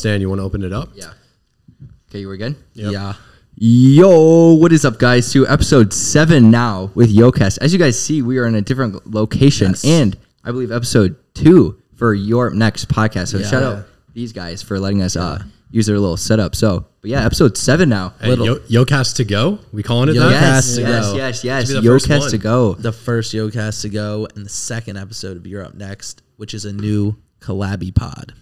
stand. You want to open it up? Yeah. Okay, we're good? Yep. Yeah. Yo, what is up, guys? To episode 7 now with YoCast. As you guys see, we are in a different location. Yes. And I believe episode 2 for You're Up Next podcast. So shout out these guys for letting us use their little setup. So, but yeah, episode 7 now. Hey, YoCast to go? We calling it that? Yes. YoCast to go. The first YoCast to go and the second episode of You're Up Next, which is a new collabby pod.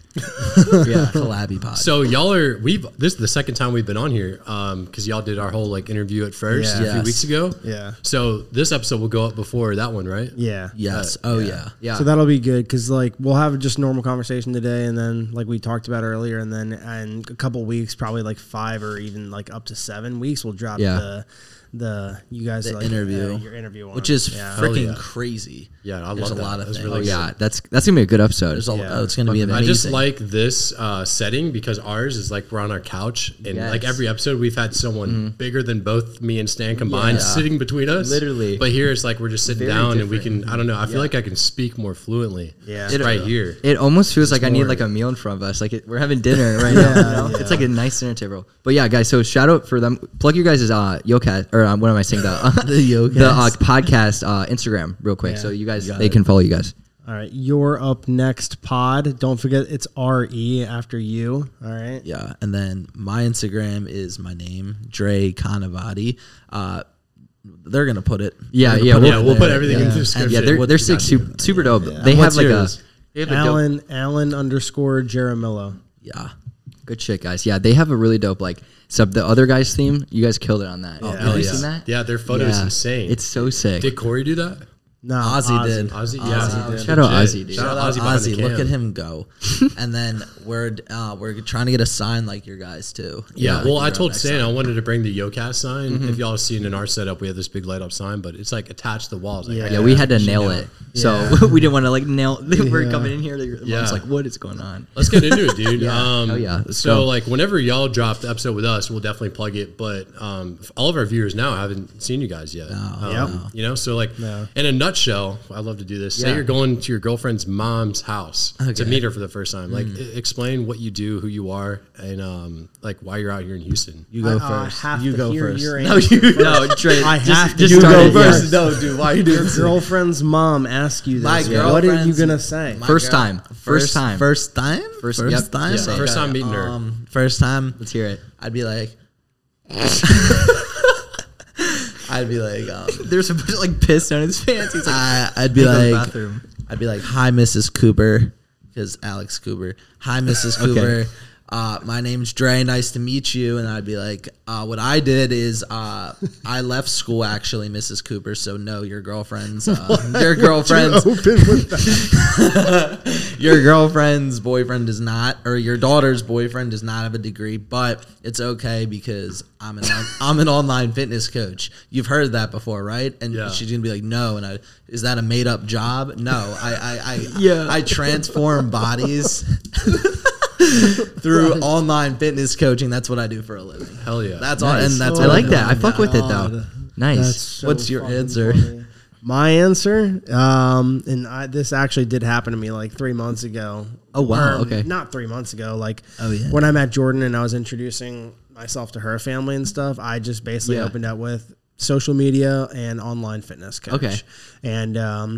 So y'all are this is the second time we've been on here because y'all did our whole like interview at first a few weeks ago. Yeah. So this episode will go up before that one, right? Yeah. Yes. So that'll be good because like we'll have just normal conversation today, and then like we talked about earlier, and then in a couple weeks, probably like 5 or even like up to 7 weeks, we'll drop the you guys the like, interview your interview on which is freaking crazy. Yeah, I love that. A lot of things. Really that's gonna be a good episode. It's gonna be amazing. I just like this setting because ours is like we're on our couch, and like every episode we've had someone bigger than both me and Stan combined sitting between us, literally. But here it's like we're just sitting down different. And we can. I don't know. I feel like I can speak more fluently. Yeah, here. It almost feels like I need like a meal in front of us. Like we're having dinner right now. You know? It's like a nice dinner table. But yeah, guys. So shout out for them. Plug you guys' YoCast. Or what am I saying? The podcast Instagram real quick, so you guys they can follow you guys. All right, You're Up Next Pod. Don't forget it's RE after you. All right, yeah, and then my Instagram is my name, Dre Canavati. They're gonna put it. We'll put everything in the description. And they're sick, super dope. Yeah. They have like Alan underscore Jaramillo. Yeah. Good shit, guys. Yeah, they have a really dope, like, sub the other guy's theme. You guys killed it on that. Oh, have you seen that? Yeah, their photo is insane. It's so sick. Did Corey do that? No, Ozzy did. Ozzy did. Shout out Ozzy, dude. Shout out Ozzy. Look at him go. And then we're trying to get a sign like your guys too. Yeah. Well, I told Stan I wanted to bring the YoCast sign. Mm-hmm. If y'all have seen in our setup, we have this big light up sign, but it's like attached to the walls. Like, we had to nail it. So we didn't want to like nail. We're coming in here. It's like, what is going on? Let's get into it, dude. So like whenever y'all drop the episode with us, we'll definitely plug it. But all of our viewers now haven't seen you guys yet. You know. So like, and another. Nutshell, I love to do this. Say you're going to your girlfriend's mom's house to meet her for the first time. Like, explain what you do, who you are, and like why you're out here in Houston. You go first. You go first. You go first. No, dude. Why are you doing your girlfriend's mom ask you this? What are you gonna say? First time meeting her. First time. Let's hear it. I'd be like. I'd be like, there's a bunch of like piss on his pants. He's like, I'd be like, hi, Mrs. Cooper, because Alex Cooper. Hi, Mrs. Cooper. My name's Dre. Nice to meet you. And I'd be like, what I did is I left school actually, Mrs. Cooper. So no, your girlfriend's boyfriend does not, or your daughter's boyfriend does not have a degree, but it's okay because I'm an online fitness coach. You've heard that before, right? And she's gonna be like, no. And is that a made up job? No, I transform bodies. Through online fitness coaching, that's what I do for a living. Hell yeah, that's all, and that's I like that. I fuck with it though. Nice. So what's your answer? My answer, this actually did happen to me like 3 months ago. Oh wow, okay, not 3 months ago. Like when I met Jordan and I was introducing myself to her family and stuff, I just basically opened up with social media and online fitness coach. Okay. And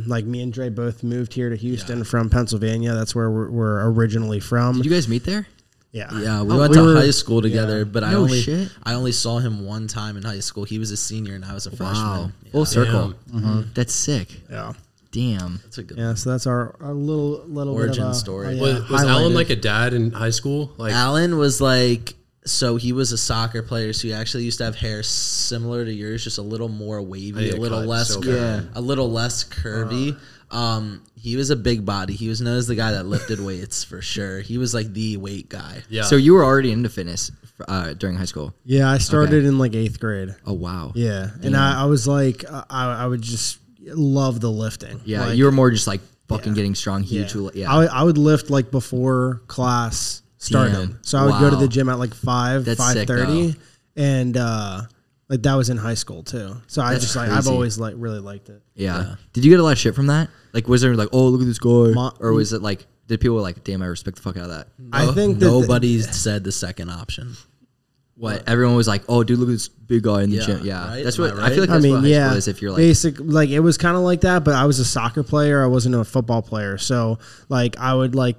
like me and Dre both moved here to Houston from Pennsylvania. That's where we're originally from. Did you guys meet there? Yeah. Yeah, we went to high school together, but I only saw him one time in high school. He was a senior and I was a freshman. Wow. Yeah. Full circle. Mm-hmm. That's sick. Yeah. Damn. That's a good one. So that's our little origin story. Was Alan like a dad in high school? Like Alan was like so he was a soccer player, so he actually used to have hair similar to yours, just a little more wavy, a little less curvy. He was a big body. He was known as the guy that lifted weights for sure. He was like the weight guy. Yeah. So you were already into fitness during high school. Yeah, I started in like 8th grade. Oh wow. Yeah, and I was like, I would just love the lifting. Yeah, like, you were more just like fucking getting strong, huge. Yeah, I would lift like before class. Started. So I would go to the gym at like 5:30, and like that was in high school too. So I just like I've always like really liked it. Yeah. Did you get a lot of shit from that? Like was there like, oh look at this guy, or was it like Did people like, damn, I respect the fuck out of that? I think nobody said the second option. What everyone was like, oh, dude, look at this big guy in the gym. Yeah, right? That's what I feel like. That's what high school is. If you're like basic, like it was kind of like that, but I was a soccer player. I wasn't a football player, so like I would like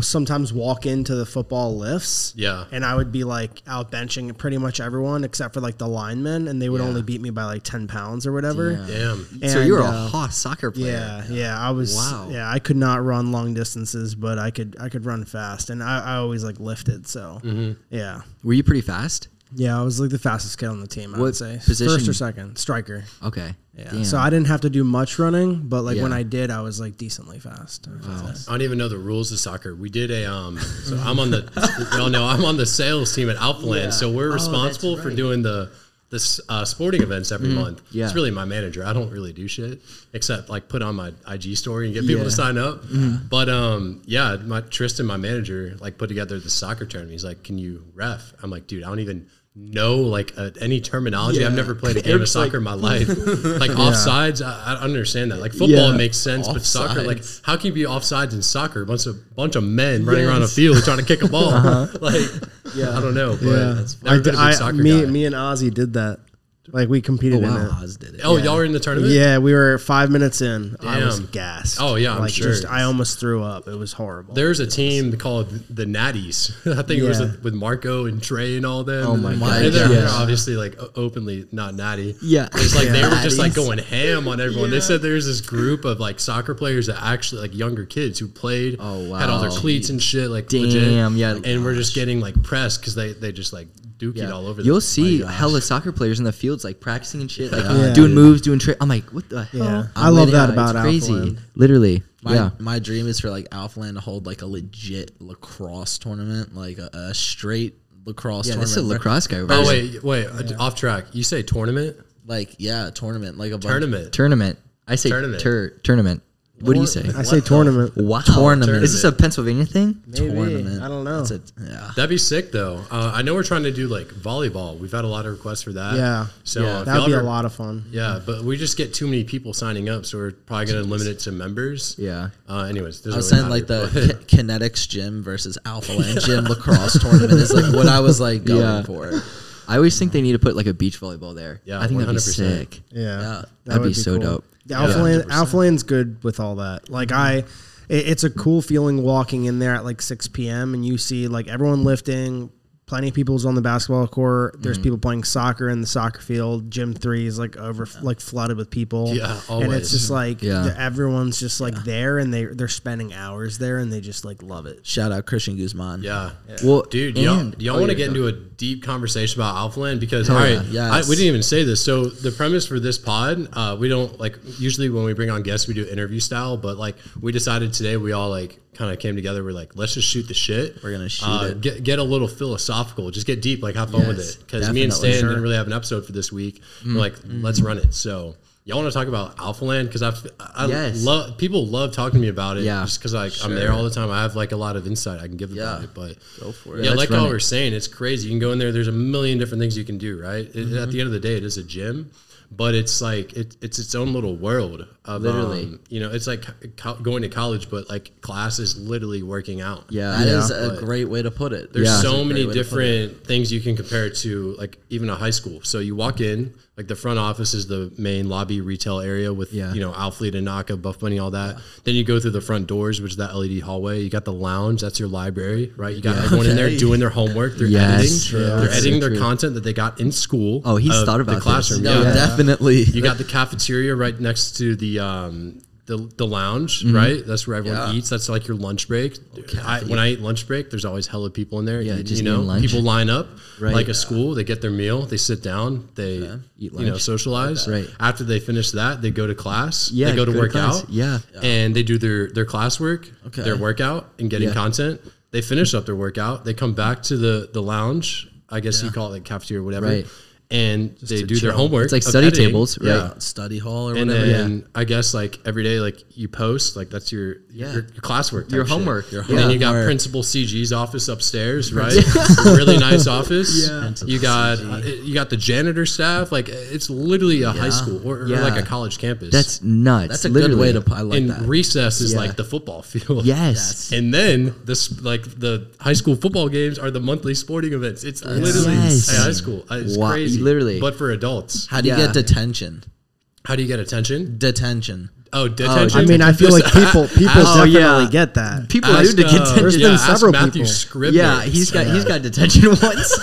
sometimes walk into the football lifts. Yeah, and I would be like out benching pretty much everyone except for like the linemen, and they would only beat me by like 10 pounds or whatever. Damn. And, so you were a hot soccer player. Yeah. I was. Wow. Yeah, I could not run long distances, but I could run fast, and I always like lifted. So yeah. Were you pretty fast? Yeah, I was like the fastest kid on the team. I would say position? First or second striker. Okay. Yeah. Damn. So I didn't have to do much running, but like when I did, I was like decently fast. Wow. I don't even know the rules of soccer. We did a so I'm on the y'all know I'm on the sales team at Alphaland, so we're responsible for doing the sporting events every month. Yeah. It's really my manager. I don't really do shit except like put on my IG story and get people to sign up. But Tristan, my manager, like put together the soccer tournament. He's like, "Can you ref?" I'm like, "Dude, I don't even know like any terminology. I've never played a game of soccer in my life." Like offsides, I understand that. Like football, it makes sense, but soccer, like how can you be offsides in soccer? A bunch of men running around a field trying to kick a ball. Like, I don't know. But that's me and Ozzy did that. Like we competed in it. Oz did it. Oh, y'all were in the tournament? Yeah, we were 5 minutes in. Damn. I was gassed. Oh yeah, like, I'm sure. I almost threw up. It was horrible. There's a team called the Natties. I think it was with Marco and Trey and all them. Oh my god! And they're obviously like openly not natty. Yeah, it's like they were just like going ham on everyone. Yeah. They said there's this group of like soccer players that actually like younger kids who played. Oh wow! Had all their cleats and shit like legit. Damn, yeah. And we're just getting like pressed because they just like dookied all over. You'll see hella soccer players in the field. Like practicing and shit, like doing moves, doing tricks. I'm like, what the hell? Yeah. I love that about Alphaland. It's crazy. Literally. My dream is for like Alphaland to hold like a legit lacrosse tournament, like a straight lacrosse tournament. Yeah, that's a lacrosse guy. Right? Oh, wait. Yeah. Off track. You say tournament? Like, tournament. Like a tournament. Tournament. I say tournament. What do you say? I say tournament. Wow. Tournament. Is this a Pennsylvania thing? Maybe. Tournament. I don't know. That'd be sick, though. I know we're trying to do, like, volleyball. We've had a lot of requests for that. Yeah. So that'd be a lot of fun. Yeah, but we just get too many people signing up, so we're probably going to limit it to members. Yeah. Anyways. I was saying, like, the Kinetics Gym versus Alphaland Gym lacrosse tournament is, like, what I was, like, going for. I always think they need to put, like, a beach volleyball there. Yeah, I think 100%. That'd be sick. Yeah. That'd be so dope. Alphaland's good with all that. Like it's a cool feeling walking in there at like 6 p.m. and you see like everyone lifting, plenty of people's on the basketball court. There's people playing soccer in the soccer field. Gym 3 is like flooded with people. Yeah, always. And it's just like everyone's just like there and they're spending hours there and they just like love it. Shout out Christian Guzman. Yeah. Well, dude, y'all want to get into a deep conversation about Alphaland because we didn't even say this. So the premise for this pod, we don't like usually when we bring on guests we do interview style, but like we decided today we all like kind of came together. We're like, let's just shoot the shit. We're gonna shoot it. Get a little philosophical. Just get deep. Like have fun with it. Because me and Stan didn't really have an episode for this week. We're like, let's run it. So y'all want to talk about Alphaland? Because people love talking to me about it. Yeah, just because I'm there all the time. I have like a lot of insight I can give them about it. But go for it. Yeah, like y'all were saying, it's crazy. You can go in there. There's a million different things you can do. Right. At the end of the day, it is a gym. But it's like it's its own little world. Literally, it's like going to college, but like class is literally working out. Yeah, that is a great way to put it. There's so many different things you can compare to, like even a high school. So you walk in, like the front office is the main lobby retail area with Alphalete and Naka, Buff Bunny, all that. Yeah. Then you go through the front doors, which is that LED hallway. You got the lounge, that's your library, right? You got everyone in there doing their homework. They're editing. Yeah, they're editing their content that they got in school. Oh, he's thought about the classroom. No, definitely. You got the cafeteria right next to the lounge, right? That's where everyone eats. That's like your lunch break. Okay. When I eat lunch break, there's always hella people in there. Yeah, people line up like a school. They get their meal. They sit down. They eat lunch, socialize. Like after they finish that, they go to class. Yeah, they go to work out. Yeah, and they do their classwork, their workout, and getting content. They finish up their workout. They come back to the lounge. I guess you call it like cafeteria or whatever. Right. and just they do their homework. It's like study tables, right? Yeah. Study hall or and whatever. And I guess like every day, like you post, like that's your classwork, your homework. Your homework. And then you got Principal CG's office upstairs, right? Really nice office. Yeah. You got the janitor staff. Like it's literally a high school or like a college campus. That's nuts. That's a good way to. I like and that. And recess is like the football field. Yes. And then this like the high school football games are the monthly sporting events. It's literally at high school. It's crazy. Literally, but for adults. How do you get detention? How do you get attention? Detention. Oh, detention. I mean, I feel like people definitely get that. People do get detention. There's been several Matthew Scribner. Yeah, he's got detention once.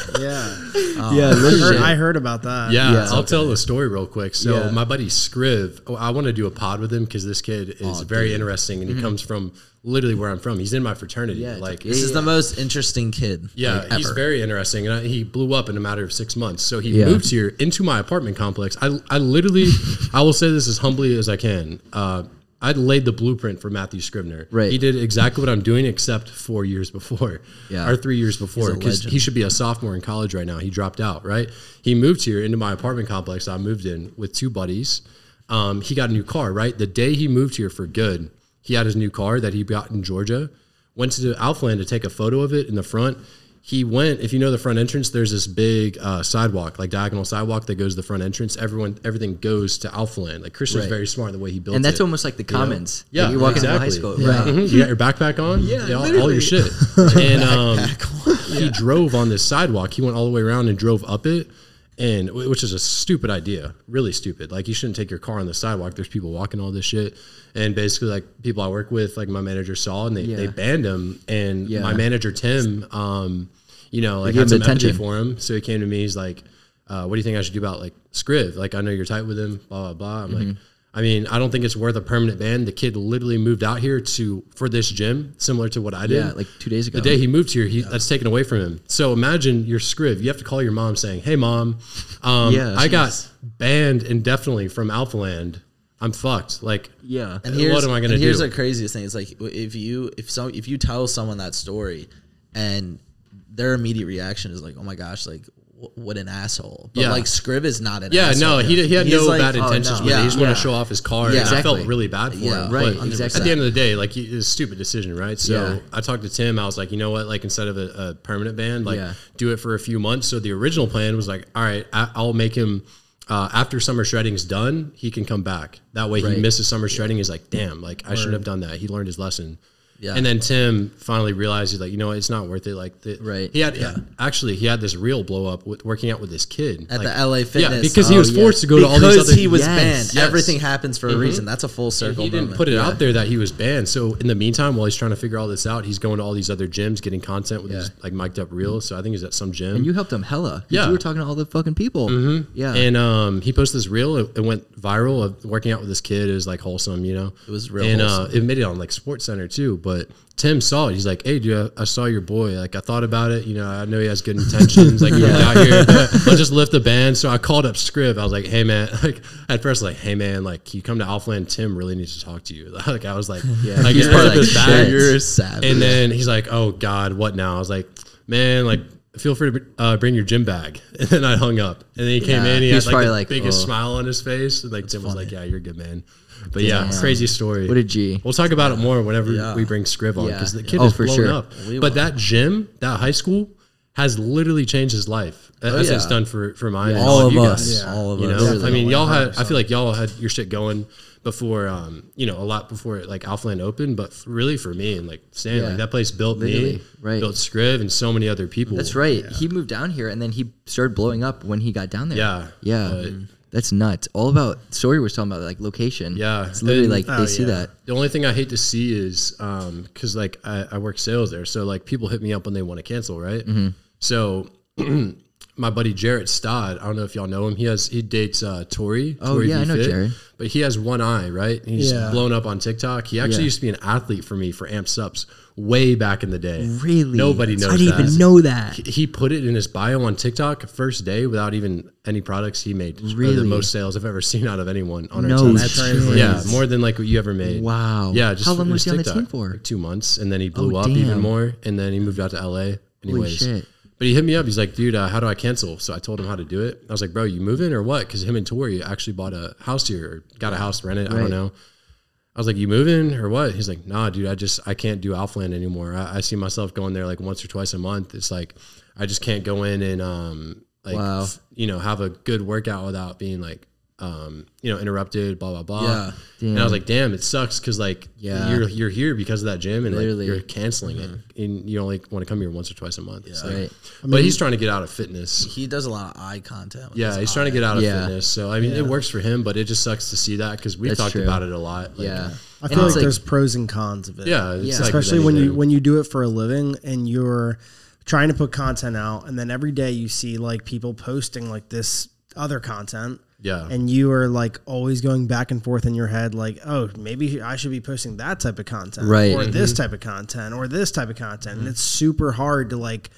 I heard about that. Yeah, I'll tell the story real quick. So my buddy Scriv, I want to do a pod with him because this kid is very interesting, and he comes from literally where I'm from. He's in my fraternity. Yeah, like this is the most interesting kid. Yeah, like, he's very interesting, and he blew up in a matter of 6 months. So he moved here into my apartment complex. I literally, I will say this as humbly as I can. I laid the blueprint for Matthew Scribner. Right. He did exactly what I'm doing, except 4 years before, or 3 years before, because he should be a sophomore in college right now. He dropped out. Right. He moved here into my apartment complex. I moved in with two buddies. He got a new car. Right. The day he moved here for good. He had his new car that he got in Georgia, went to Alphaland to take a photo of it in the front. He went, if you know the front entrance, there's this big sidewalk, like diagonal sidewalk that goes to the front entrance. Everything goes to Alphaland. Like Christian's very smart in the way he built it. And that's almost like the commons. You know? Yeah, you're walking out of high school. Yeah. Right. You got your backpack on. Yeah, all your shit. And he drove on this sidewalk. He went all the way around and drove up it. And which is a stupid idea, really stupid. Like you shouldn't take your car on the sidewalk. There's people walking all this shit. And basically like people I work with, like my manager saw and they banned him. And my manager, Tim, you know, like had some attention for him. So he came to me, he's like, what do you think I should do about like Scriv? Like I know you're tight with him, blah, blah, blah. I'm like, I mean, I don't think it's worth a permanent ban. The kid literally moved out here for this gym, similar to what I did. Yeah, like 2 days ago. The day he moved here, that's taken away from him. So imagine you're Scriv. You have to call your mom saying, hey, mom, I got banned indefinitely from Alphaland. I'm fucked. Like, and what am I going to do? Here's the craziest thing. It's like if you tell someone that story and their immediate reaction is like, oh, my gosh, like, what an asshole. But like Scriv is not an asshole. Yeah, no, he had no bad intentions. He just wanted to show off his car. Yeah, exactly. I felt really bad for him. Right, but exactly. At the end of the day, like it's a stupid decision, right? So I talked to Tim. I was like, you know what? Like instead of a permanent ban, like do it for a few months. So the original plan was like, all right, I'll make him after summer shredding's done, he can come back. That way he misses summer shredding. He's like, damn, like I shouldn't have done that. He learned his lesson. Yeah. And then Tim finally realized, he's like, you know what, it's not worth it. Like, he had this real blow up with working out with this kid at the LA Fitness. Yeah, because he was forced to go to all these other. Because he was banned. Yes. Everything happens for a reason. That's a full circle. And he didn't put it out there that he was banned. So in the meantime, while he's trying to figure all this out, he's going to all these other gyms, getting content with his like mic'd up reels. So I think he's at some gym. And you helped him hella. Yeah, you were talking to all the fucking people. Mm-hmm. Yeah, and he posted this reel. It went viral of working out with this kid. It was like wholesome, you know. It was real, and it made it on like SportsCenter too. But Tim saw it. He's like, hey, dude, I saw your boy. Like, I thought about it. You know, I know he has good intentions. Like, he got here. Let's just lift the band. So I called up Scriv. I was like, hey, man. Like, at first, like, hey, man, like, you come to Alphaland. Tim really needs to talk to you. Like, I was like, like, he's part of his bag. And then he's like, oh, God, what now? I was like, man, like, feel free to bring your gym bag. And then I hung up. And then he came in. He had like the biggest smile on his face. And, like, Tim was like, yeah, you're good, man. But crazy story. What a G. We'll talk about it more whenever we bring Scriv on because the kid is blown up. But that gym, that high school, has literally changed his life. That's what it's done for mine and all of you guys. Yeah. All of us. You know? I mean, y'all had. I feel like y'all had your shit going before, you know, a lot before like Alphaland opened. But really, for me and like Stan, like that place built me, built Scriv, and so many other people. That's right. Yeah. He moved down here, and then he started blowing up when he got down there. Yeah, yeah. That's nuts. All about Sawyer was talking about like location. Yeah, it's literally like they see that. The only thing I hate to see is because like I work sales there, so like people hit me up when they want to cancel, right? Mm-hmm. So my buddy Jarrett Stodd, I don't know if y'all know him. He dates Tori. Oh Tori yeah, I know Jarrett. But he has one eye, right? And he's blown up on TikTok. He actually used to be an athlete for me for Amp Sups. Way back in the day. Really? Nobody knows that. I didn't even know that. He put it in his bio on TikTok first day without even any products he made. Really? The most sales I've ever seen out of anyone on our team. That's crazy. Yeah, more than like what you ever made. Wow. Yeah, just how long was he on the team for? Like 2 months. And then he blew up even more. And then he moved out to LA. Anyways. Holy shit. But he hit me up. He's like, dude, how do I cancel? So I told him how to do it. I was like, bro, you moving or what? Because him and Tori actually bought a house here, or got a house, rented. Right. I don't know. I was like, you moving or what? He's like, nah, dude, I can't do Alphaland anymore. I see myself going there like once or twice a month. It's like, I just can't go in and, have a good workout without being like, interrupted, blah, blah, blah. Yeah, and I was like, damn, it sucks. Cause like, you're here because of that gym and like, you're canceling it. And you only want to come here once or twice a month. Yeah. So, right. But he's trying to get out of fitness. He does a lot of eye contact. Yeah. He's trying to get out of fitness. So, I mean, it works for him, but it just sucks to see that. Cause we've talked about it a lot. Like, yeah. I feel like there's pros and cons of it. Yeah. It's like especially when you do it for a living and you're trying to put content out. And then every day you see like people posting like this other content. Yeah. And you are like always going back and forth in your head, like, oh, maybe I should be posting that type of content, right? Or this type of content, or this type of content. Mm-hmm. And it's super hard to like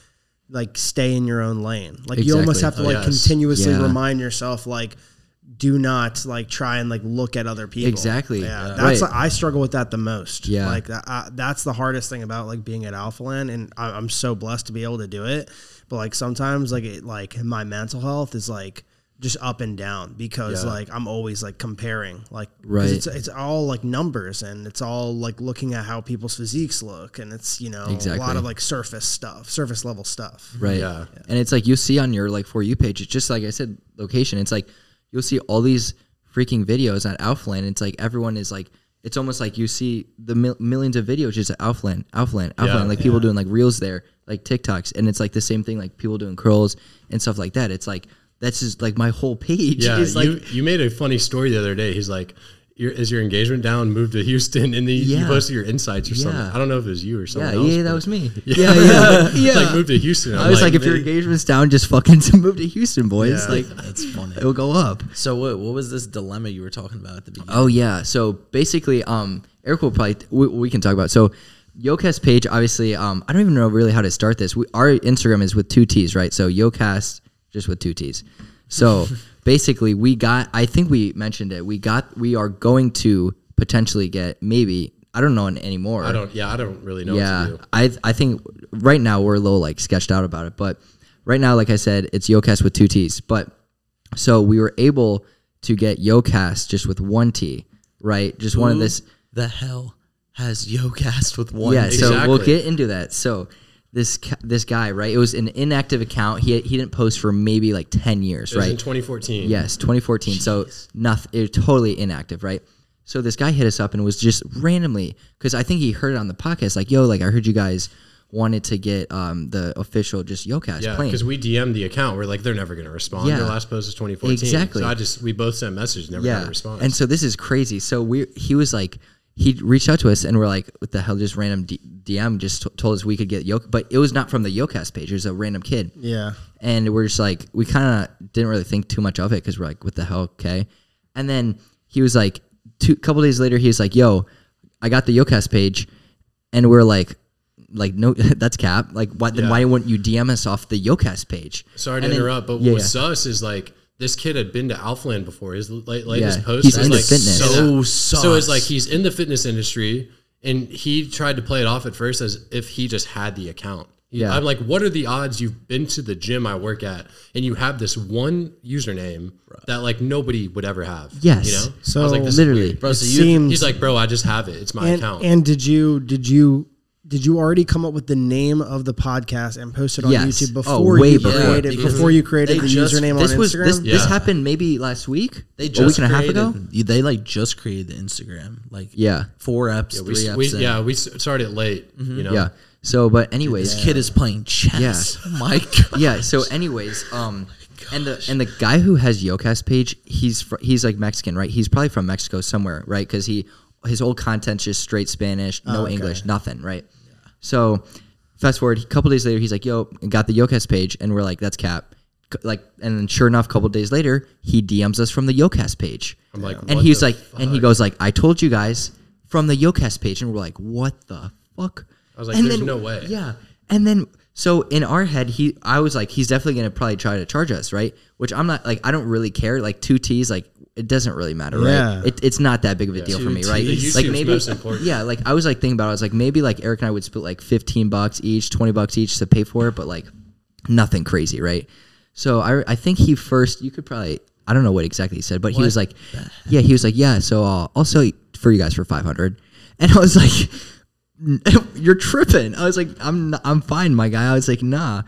stay in your own lane. Like you almost have to continuously remind yourself, like, do not like try and like look at other people. Exactly. Yeah. That's like, I struggle with that the most. Yeah. Like that's the hardest thing about like being at Alphaland, and I'm so blessed to be able to do it. But like sometimes like it, like my mental health is like just up and down because like I'm always like comparing, like it's all like numbers and it's all like looking at how people's physiques look, and it's a lot of like surface level stuff, right? Yeah. Yeah. And it's like you see on your like For You page, it's just like I said, location. It's like you'll see all these freaking videos at Alphaland. It's like everyone is like, it's almost like you see the millions of videos just at Alphaland. Like people doing like reels there, like TikToks, and it's like the same thing, like people doing curls and stuff like that. It's like that's just like my whole page. Yeah, is like, you made a funny story the other day. He's like, is your engagement down? Move to Houston, and then you posted your insights or something. I don't know if it was you or someone else. Yeah, that was me. Yeah, yeah, yeah. It's like move to Houston. I was like, if your engagement's down, just fucking move to Houston, boys. Yeah, like that's funny. It'll go up. So what was this dilemma you were talking about at the beginning? Oh yeah. So basically, Eric will probably we can talk about. So YoCast page, obviously, I don't even know really how to start this. Our Instagram is with 2 T's, right? So YoCast. Just with 2 T's. So basically I think we mentioned it. We are going to potentially get, maybe, I don't know anymore. I don't really know what to do. I think right now we're a little like sketched out about it, but right now, like I said, it's YoCast with 2 T's, but so we were able to get YoCast just with 1 T, right? Just one of this. The hell has YoCast with 1 T? Yeah. So we'll get into that. So this guy, right? It was an inactive account. He didn't post for maybe like 10 years, right? It was in 2014. Yes, 2014. Jeez. So nothing, it was totally inactive, right? So this guy hit us up and was just randomly, because I think he heard it on the podcast, like, yo, like I heard you guys wanted to get the official just YoCast plane. Because we DM'd the account. We're like, they're never going to respond. Their last post is 2014. Exactly. So we both sent messages, never got a response. And so this is crazy. So he was like, he reached out to us and we're like, what the hell? Just random DM just told us we could get YoCast, but it was not from the YoCast page. It was a random kid. Yeah. And we're just like, we kind of didn't really think too much of it because we're like, what the hell? Okay. And then he was like, a couple days later, he was like, yo, I got the YoCast page. And we're like, no, that's cap. Like, then why wouldn't you DM us off the YoCast page? Sorry to interrupt, but what's sus is like, this kid had been to Alphaland before. His latest post was like fitness. So it's like he's in the fitness industry, and he tried to play it off at first as if he just had the account. Yeah. I'm like, what are the odds you've been to the gym I work at and you have this one username that like nobody would ever have? Yes. You know? So I was like, this literally, bro. So he's like, bro, I just have it. It's my account. And did you already come up with the name of the podcast and post it on YouTube before you created the username on Instagram? This happened maybe last week, a week and a half ago. They like just created the Instagram, like 4 apps, 3 apps. We started late. Mm-hmm. Yeah. So, but anyways, this kid is playing chess. Yeah. My God. Yeah. So, anyways, and the guy who has YoCast page, he's like Mexican, right? He's probably from Mexico somewhere, right? Because his whole content's just straight Spanish, English, nothing, right? So fast forward, a couple days later, he's like, yo, got the YoCast page. And we're like, that's cap. Like, and then sure enough, a couple days later, he DMs us from the YoCast page. I'm like, and he's like, fuck? And he goes like, I told you guys from the YoCast page. And we're like, what the fuck? I was like, and there's no way. Yeah. And then, so in our head, I was like, he's definitely going to probably try to charge us, right? Which I'm not like, I don't really care. Like 2 T's, like, it doesn't really matter, right? It's not that big of a deal for me, right? Like maybe, most important. Yeah. Like I was like thinking about it. I was like, maybe like Eric and I would split like $15 each, $20 each to pay for it, but like Nothing crazy, right? So I think he first, you could probably, I don't know what exactly he said, but what? He was like, yeah, so I'll sell you for you guys for 500. And I was like, you're tripping. I was like, I'm fine, my guy. I was like, nah.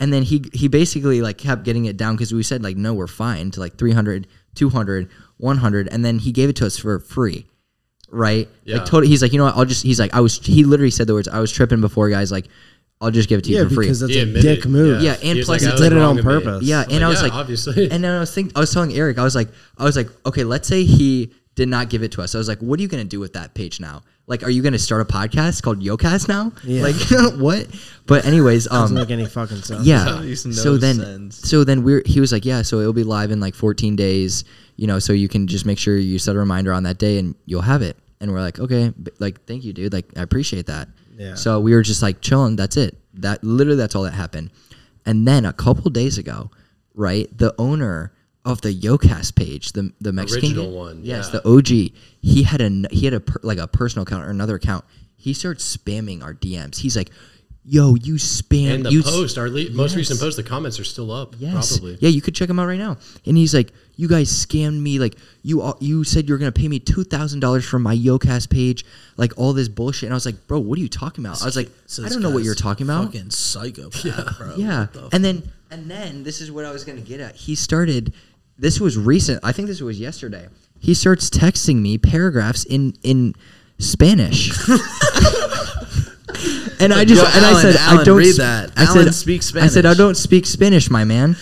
And then he basically like kept getting it down because we said like, no, we're fine, to like 300, 200, 100. And then he gave it to us for free. Right? Yeah. Like totally. He's like, you know what? I'll just, he's like, he literally said the words, I was tripping before, guys. Like, I'll just give it to you for free. Yeah, because that's a dick move. Yeah, and plus he did it on purpose. Yeah, and I was like, obviously. And then I was telling Eric, I was like, okay, let's say he did not give it to us. I was like, what are you gonna do with that page now? Like, are you gonna start a podcast called YoCast now? Yeah. Like, what? But anyways, doesn't make any fucking sense. Yeah. So then he was like, yeah, so it'll be live in like 14 days. You know, so you can just make sure you set a reminder on that day, and you'll have it. And we're like, okay, like thank you, dude. Like I appreciate that. Yeah. So we were just like chilling. That's it. That's all that happened. And then a couple days ago, right, the owner of the YoCast page, the Mexican original one, yes, yeah, the OG, he had a personal account or another account. He starts spamming our DMs. He's like, yo, you spam. And the post, our most recent post, the comments are still up. Yes. Probably. Yeah, you could check them out right now. And he's like, you guys scammed me. Like, you said you were going to pay me $2,000 for my YoCast page. Like, all this bullshit. And I was like, bro, what are you talking about? I was like, I don't know what you're talking about. Fucking psychopath, yeah, bro. Yeah. And then this is what I was going to get at. He started, this was recent. I think this was yesterday. He starts texting me paragraphs in Spanish. And like, I said, I don't read that. Alan speaks Spanish. I said, I don't speak Spanish, my man.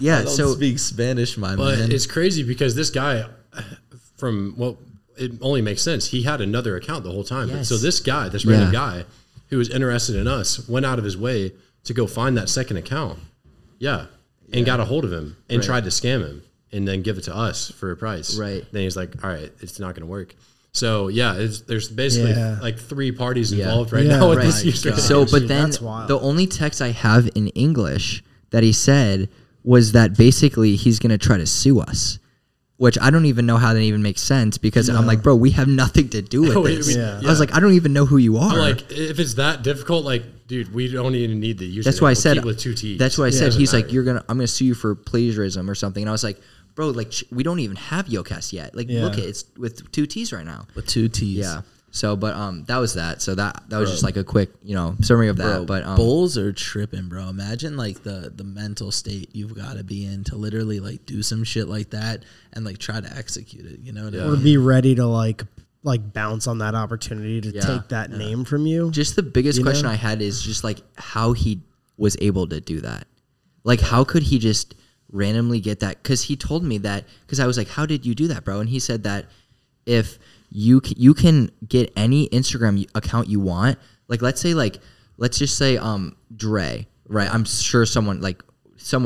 Yeah, I don't speak Spanish, my man. But it's crazy because this guy, it only makes sense. He had another account the whole time. Yes. So this guy, random guy, who was interested in us, went out of his way to go find that second account. Yeah, and got a hold of him and tried to scam him and then give it to us for a price. Right. Then he's like, all right, it's not going to work. So yeah, there's basically like three parties involved right now. With this user. So, but then the only text I have in English that he said was that basically he's going to try to sue us, which I don't even know how that even makes sense because I'm like, bro, we have nothing to do with this. I was like, I don't even know who you are. I'm like, if it's that difficult, like, dude, we don't even need the user. That's why I said with two T's. That's why I said he's like, I'm going to sue you for plagiarism or something, and I was like, bro, like we don't even have YoCast yet. Like, look, it's with two T's right now. With two T's, yeah. So, but that was that. So that was just like a quick, summary of that. But bulls are tripping, bro. Imagine like the mental state you've got to be in to literally like do some shit like that and like try to execute it. You know, what I mean? Or be ready to like bounce on that opportunity to take that name from you. Just the biggest question I had is just like how he was able to do that. Like, how could he just randomly get that? Because he told me that, because I was like, how did you do that, bro? And he said that if you can get any Instagram account you want, like let's just say Dre, right? I'm sure someone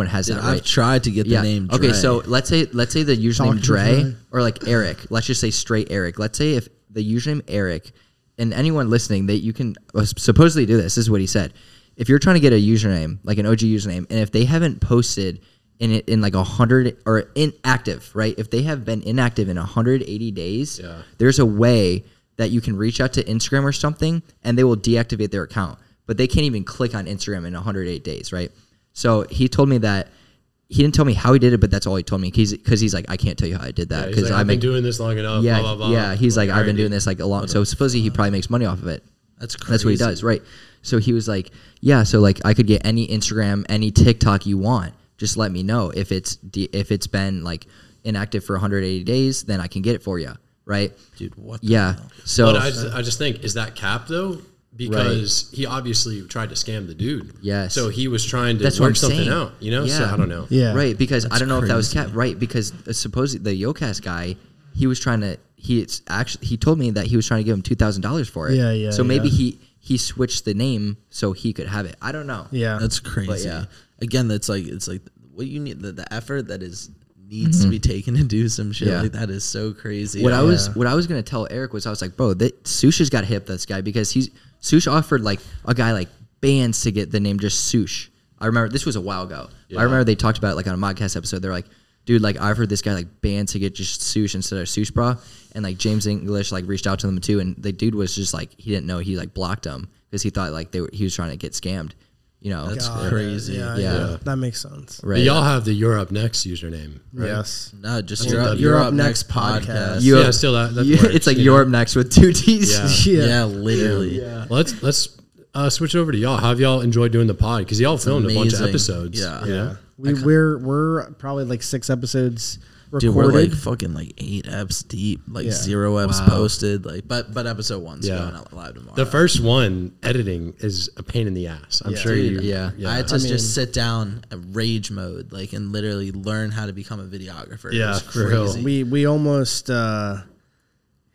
has that. I've tried to get the name Dre. Okay, so let's say the username Dre or like Eric. Let's just say straight Eric. Let's say if the username Eric, and anyone listening, that you can supposedly do this is what he said. If you're trying to get a username, like an OG username, and if they haven't posted in like 100 or inactive, right? If they have been inactive in 180 days, there's a way that you can reach out to Instagram or something and they will deactivate their account, but they can't even click on Instagram in 108 days, right? So he told me that. He didn't tell me how he did it, but that's all he told me. Because he's like, I can't tell you how I did that. Because like, I've been doing this long enough. Yeah, blah, blah, blah. Yeah, he's like, I've been doing this like a long. So supposedly he probably makes money off of it. That's crazy. That's what he does, right? So he was like, yeah, so like I could get any Instagram, any TikTok you want. Just let me know if it's been like inactive for 180 days, then I can get it for you, right? Dude, what? The hell? So but I just think, is that cap though? Because he obviously tried to scam the dude. Yes. So he was trying to work something out, you know? Yeah. So I don't know. Yeah. Right, because that's I don't know if that was cap, right? Because supposedly the YoCast guy, he was trying to. He told me that he was trying to give him $2,000 for it. Yeah. So maybe he switched the name so he could have it. I don't know. Yeah, that's crazy. But yeah. Again, that's like, it's like what you need, the effort that is needs to be taken to do some shit like that is so crazy. What I was gonna tell Eric was, I was like, bro, Sush has got to hit this guy, because Sush offered like a guy like bands to get the name just Sush. I remember this was a while ago. Yeah. I remember they talked about it like on a podcast episode. They're like, dude, like I offered this guy like bands to get just Sush instead of Sush Bra, and like James English like reached out to them too, and the dude was just like, he didn't know, he like blocked them because he thought like he was trying to get scammed. You know, that's crazy. Yeah, that makes sense. Right. But y'all have the You're Up Next username, right? Yes. No, just You're Up Next Podcast. Yeah, still that. It's like You're Up Next with two T's. Yeah, literally. Yeah. Let's switch over to y'all. How have y'all enjoyed doing the pod? Because y'all filmed a bunch of episodes. Yeah. We're probably like 6 episodes recorded. Dude, we're like fucking like 8 eps deep, like 0 eps posted, like but episode 1's going out live tomorrow. The first one editing is a pain in the ass. I'm sure you I had to just sit down and rage mode, like, and literally learn how to become a videographer. Yeah, it was crazy. We almost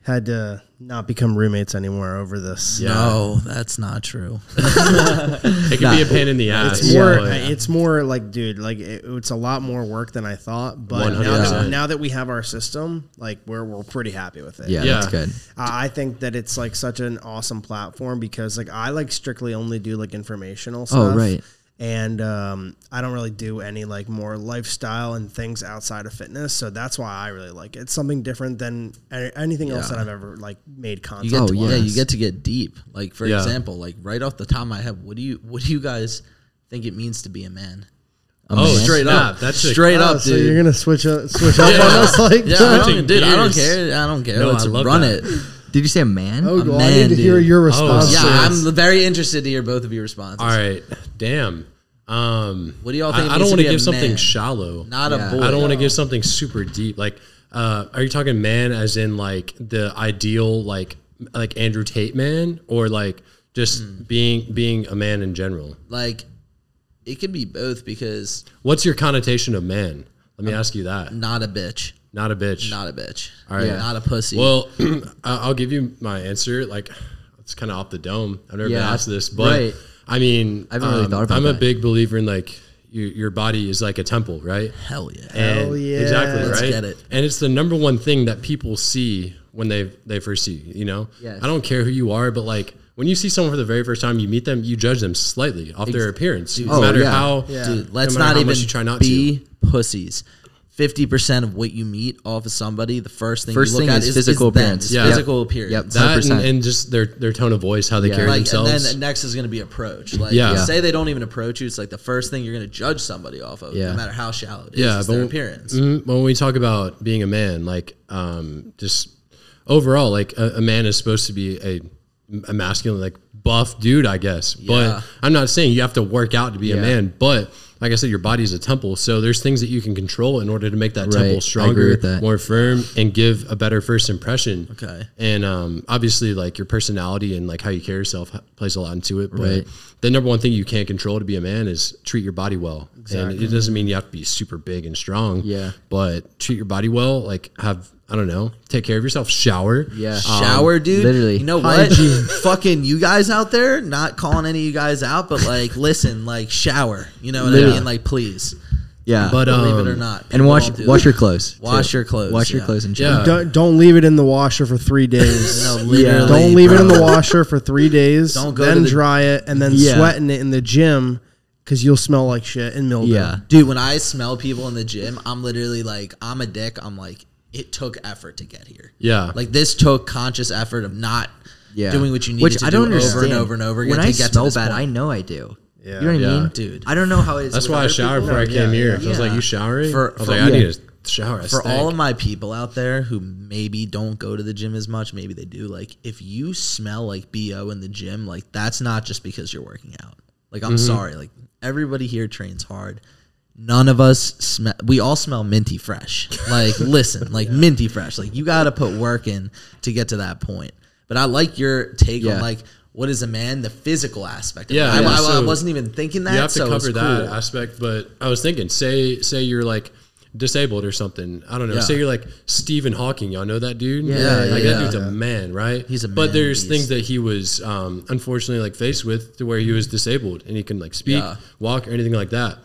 had to not become roommates anymore over this. Yeah. No, that's not true. It can be a pain in the ass. It's more like, dude, like it's a lot more work than I thought. But now that we have our system, like we're pretty happy with it. Yeah. That's good. I think that it's like such an awesome platform because like I like strictly only do like informational stuff. Oh, right. And I don't really do any like more lifestyle and things outside of fitness, so that's why I really like it. It's something different than anything else that I've ever like made content. You get to get deep. Like for example, like right off the top of my head, what do you guys think it means to be a man? Straight up. That's straight up, dude. So you're gonna switch up on us, like dude. I don't care. No, let's run it. Did you say a man? Oh, God, I need to hear your response. I'm very interested to hear both of your responses. All right. Damn. What do y'all think? I don't want to give something shallow. Not a boy. I don't want to give something super deep. Like, are you talking man as in like the ideal, like Andrew Tate man, or like just being a man in general? Like, it could be both because. What's your connotation of man? Let me ask you that. Not a bitch. All right. Yeah, not a pussy. Well, I'll give you my answer. Like, it's kind of off the dome. I've never been asked this, but I mean, I haven't really thought about that. A big believer in like your body is like a temple, right? Hell yeah. Exactly. Let's get it. And it's the number one thing that people see when they first see you. You know, I don't care who you are, but like when you see someone for the very first time, you meet them, you judge them slightly off their appearance, no matter how much you try not to be pussies. 50% of what you meet off of somebody, the first thing you look at is physical appearance. Physical appearance. Yep. That and just their tone of voice, how they carry themselves. And then next is going to be approach. Like, say they don't even approach you, it's like the first thing you're going to judge somebody off of, no matter how shallow it is, is their appearance. When we talk about being a man, like just overall, like a man is supposed to be a masculine, like buff dude, I guess. But I'm not saying you have to work out to be a man, but... Like I said, your body is a temple, so there's things that you can control in order to make that temple stronger, more firm, and give a better first impression. Okay. And obviously, like, your personality and, like, how you carry yourself plays a lot into it. But the number one thing you can't control to be a man is treat your body well. Exactly. And it doesn't mean you have to be super big and strong. Yeah. But treat your body well, like, have... I don't know. Take care of yourself. Shower. Yeah. Shower, dude. Literally. You know what? Fucking you guys out there, not calling any of you guys out, but like, listen, like shower. You know what I mean? Like, please. Yeah. But believe it or not. And wash your clothes. Wash your clothes. Wash your clothes and shower. Yeah. Don't leave it in the washer for 3 days. No, literally. Don't leave it in the washer for 3 days. Don't go. Then dry it and then sweating it in the gym. Because you'll smell like shit in Milton. Yeah. Dude, when I smell people in the gym, I'm literally like, I'm a dick. I'm like, it took effort to get here. Yeah. Like, this took conscious effort of not doing what you needed to do over and over and over again. When I smell bad, I know I do. Yeah. You know what I mean? Dude. I don't know how it is. That's why I showered before I came here. I was like, you showering? I was like, I need to shower. For all of my people out there who maybe don't go to the gym as much, maybe they do, like, if you smell like BO in the gym, like, that's not just because you're working out. Like, I'm sorry. Like, everybody here trains hard. None of us smell. We all smell minty fresh. Like, listen, like minty fresh. Like, you got to put work in to get to that point. But I like your take on like what is a man, the physical aspect. Of it. I wasn't even thinking that. You have to cover that aspect. But I was thinking, say you're like disabled or something. I don't know. Say you're like Stephen Hawking. Y'all know that dude? That dude's a man, right? He's a man. But there's things that he was unfortunately like faced with to where he was disabled and he couldn't like speak, walk, or anything like that.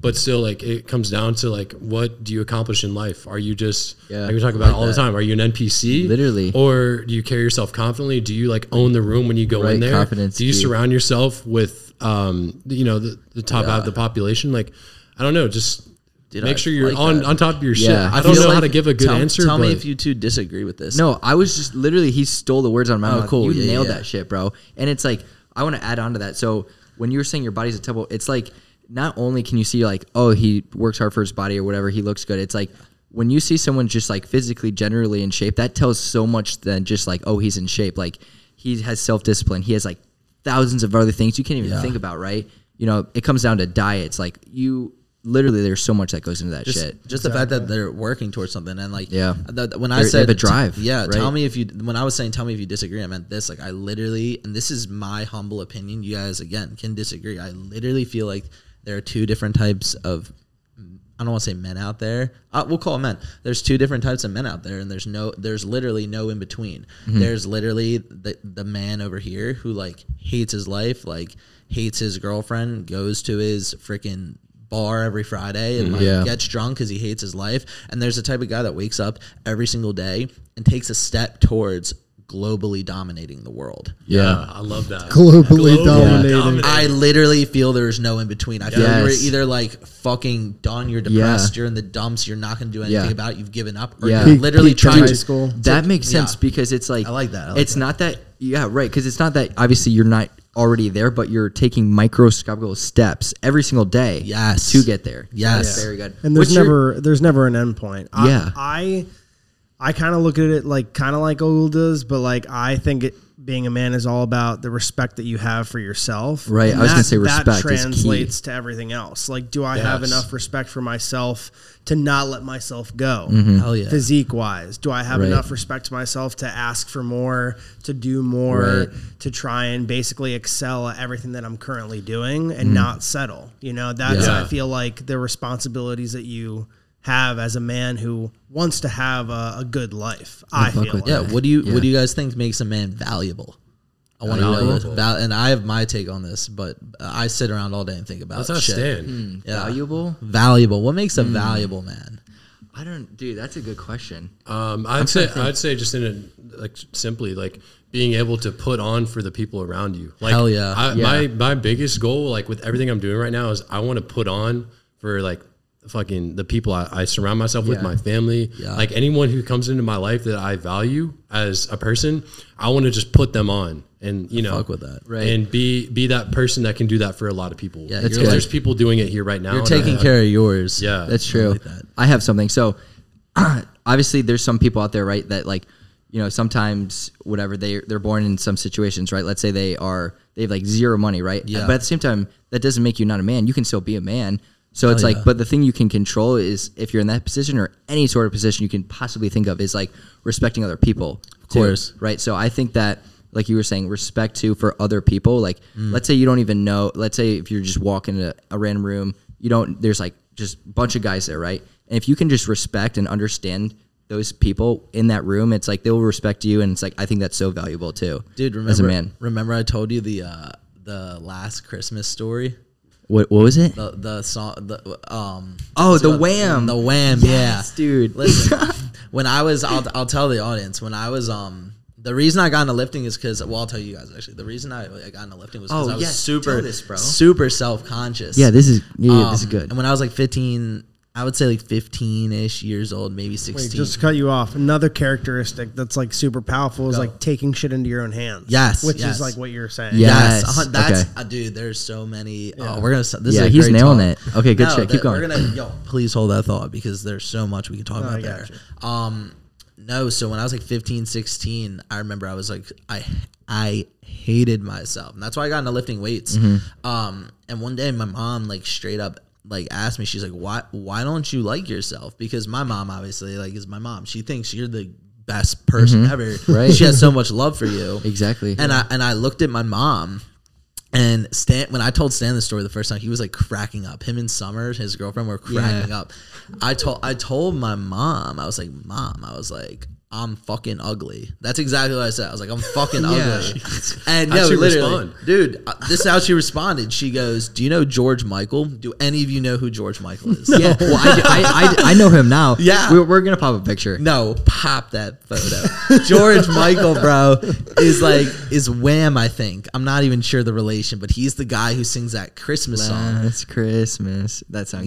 But still, like, it comes down to, like, what do you accomplish in life? Are you just, like we talk about all the time, are you an NPC? Literally. Or do you carry yourself confidently? Do you, like, own the room when you go in there? Confidence. Do you surround yourself with, you know, the top half of the population? Like, I don't know, just... Dude, make sure you're like on top of your shit. I don't know like how to give a good answer. Tell me if you two disagree with this. No, I was just literally, he stole the words out of my mouth. Cool, you nailed that shit, bro. And it's like, I want to add on to that. So when you were saying your body's a temple, it's like not only can you see like, oh, he works hard for his body or whatever, he looks good. It's like when you see someone just like physically generally in shape, that tells so much than just like, oh, he's in shape. Like he has self-discipline. He has like thousands of other things you can't even think about, right? You know, it comes down to diets. Like you literally, there's so much that goes into that shit. Just the fact that they're working towards something. And like, when I said they have a drive. Right? When I was saying, tell me if you disagree, I meant this, like I literally, and this is my humble opinion. You guys, again, can disagree. I literally feel like there are two different types of, I don't want to say men out there. We'll call them men. There's two different types of men out there, and there's literally no in between. Mm-hmm. There's literally the man over here who like hates his life, like hates his girlfriend, goes to his freaking bar every Friday and like gets drunk because he hates his life. And there's the type of guy that wakes up every single day and takes a step towards globally dominating the world. I love that. Globally dominating. I literally feel there's no in between. I feel you're either like fucking done, you're depressed, you're in the dumps, you're not going to do anything about it, you've given up, or you're literally trying to school. That makes sense because it's like, I like that. Not that, because it's not that obviously you're not already there, but you're taking microscopical steps every single day to get there. Yes. Very good. And there's never an end point. I kind of look at it like kind of like Google does, but like I think being a man is all about the respect that you have for yourself. Right. And I was going to say respect is key. That translates to everything else. Like, do I have enough respect for myself to not let myself go? Mm-hmm. Hell yeah. Physique wise, do I have enough respect to myself to ask for more, to do more, to try and basically excel at everything that I'm currently doing and not settle? You know, that's I feel like the responsibilities that you have as a man who wants to have a good life. I feel like. What do you guys think makes a man valuable? I want to know about, and I have my take on this, but I sit around all day and think about shit. Valuable. What makes a valuable man? I don't, dude. That's a good question. I'd say just in a, like simply like being able to put on for the people around you. Like, hell yeah. My biggest goal, like with everything I'm doing right now, is I want to put on for like fucking the people I surround myself with, my family, like anyone who comes into my life that I value as a person, I want to just put them on and, you know, fuck with that, right? And be that person that can do that for a lot of people. Yeah, there's people doing it here right now. You're taking care of yours. Yeah, that's true. Like that. I have something. So obviously there's some people out there, right, that like, you know, sometimes whatever they're born in some situations, right? Let's say they have like zero money, right? Yeah. But at the same time, that doesn't make you not a man. You can still be a man. So it's like, but the thing you can control is if you're in that position or any sort of position you can possibly think of is like respecting other people. Of course. Right. So I think that, like you were saying, respect too for other people. Like, let's say you don't even know, let's say if you're just walking in a random room, there's like just a bunch of guys there. Right. And if you can just respect and understand those people in that room, it's like, they'll respect you. And it's like, I think that's so valuable too. Dude, as a man. Remember I told you the last Christmas story? What was it? The song. The Wham. The Wham. Yes, yeah, dude. Listen, when I was, I'll tell the audience. When I was, the reason I got into lifting is because, well, I'll tell you guys actually. The reason I got into lifting was because I was super self-conscious. Yeah, this is good. And when I was like 15. I would say like 15-ish years old, maybe 16. Wait, just to cut you off. Another characteristic that's like super powerful is like taking shit into your own hands. Yes. Which is like what you're saying. Yes. That's, dude, there's so many. Yeah. Oh, we're going to, this is a he's nailing talk. It. Okay, good shit. Keep going. We're going to, please hold that thought because there's so much we can talk about there. So when I was like 15, 16, I remember I was like, I hated myself. And that's why I got into lifting weights. Mm-hmm. And one day my mom like straight up, like asked me, she's like, why don't you like yourself? Because my mom obviously like is my mom. She thinks you're the best person ever. Right. She has so much love for you. Exactly. And I looked at my mom and Stan, when I told Stan the story the first time, he was like cracking up. Him and Summer, his girlfriend, were cracking up. I told my mom, I was like, Mom, I'm fucking ugly. That's exactly what I said. I was like, I'm fucking ugly. And no, literally, dude, this is how she responded. She goes, do you know George Michael? Do any of you know who George Michael is? No. Yeah. Well, I know him now. Yeah. We're going to pop a picture. No, pop that photo. George Michael, bro, is Wham, I think. I'm not even sure the relation, but he's the guy who sings that Christmas song. That's Christmas. That song,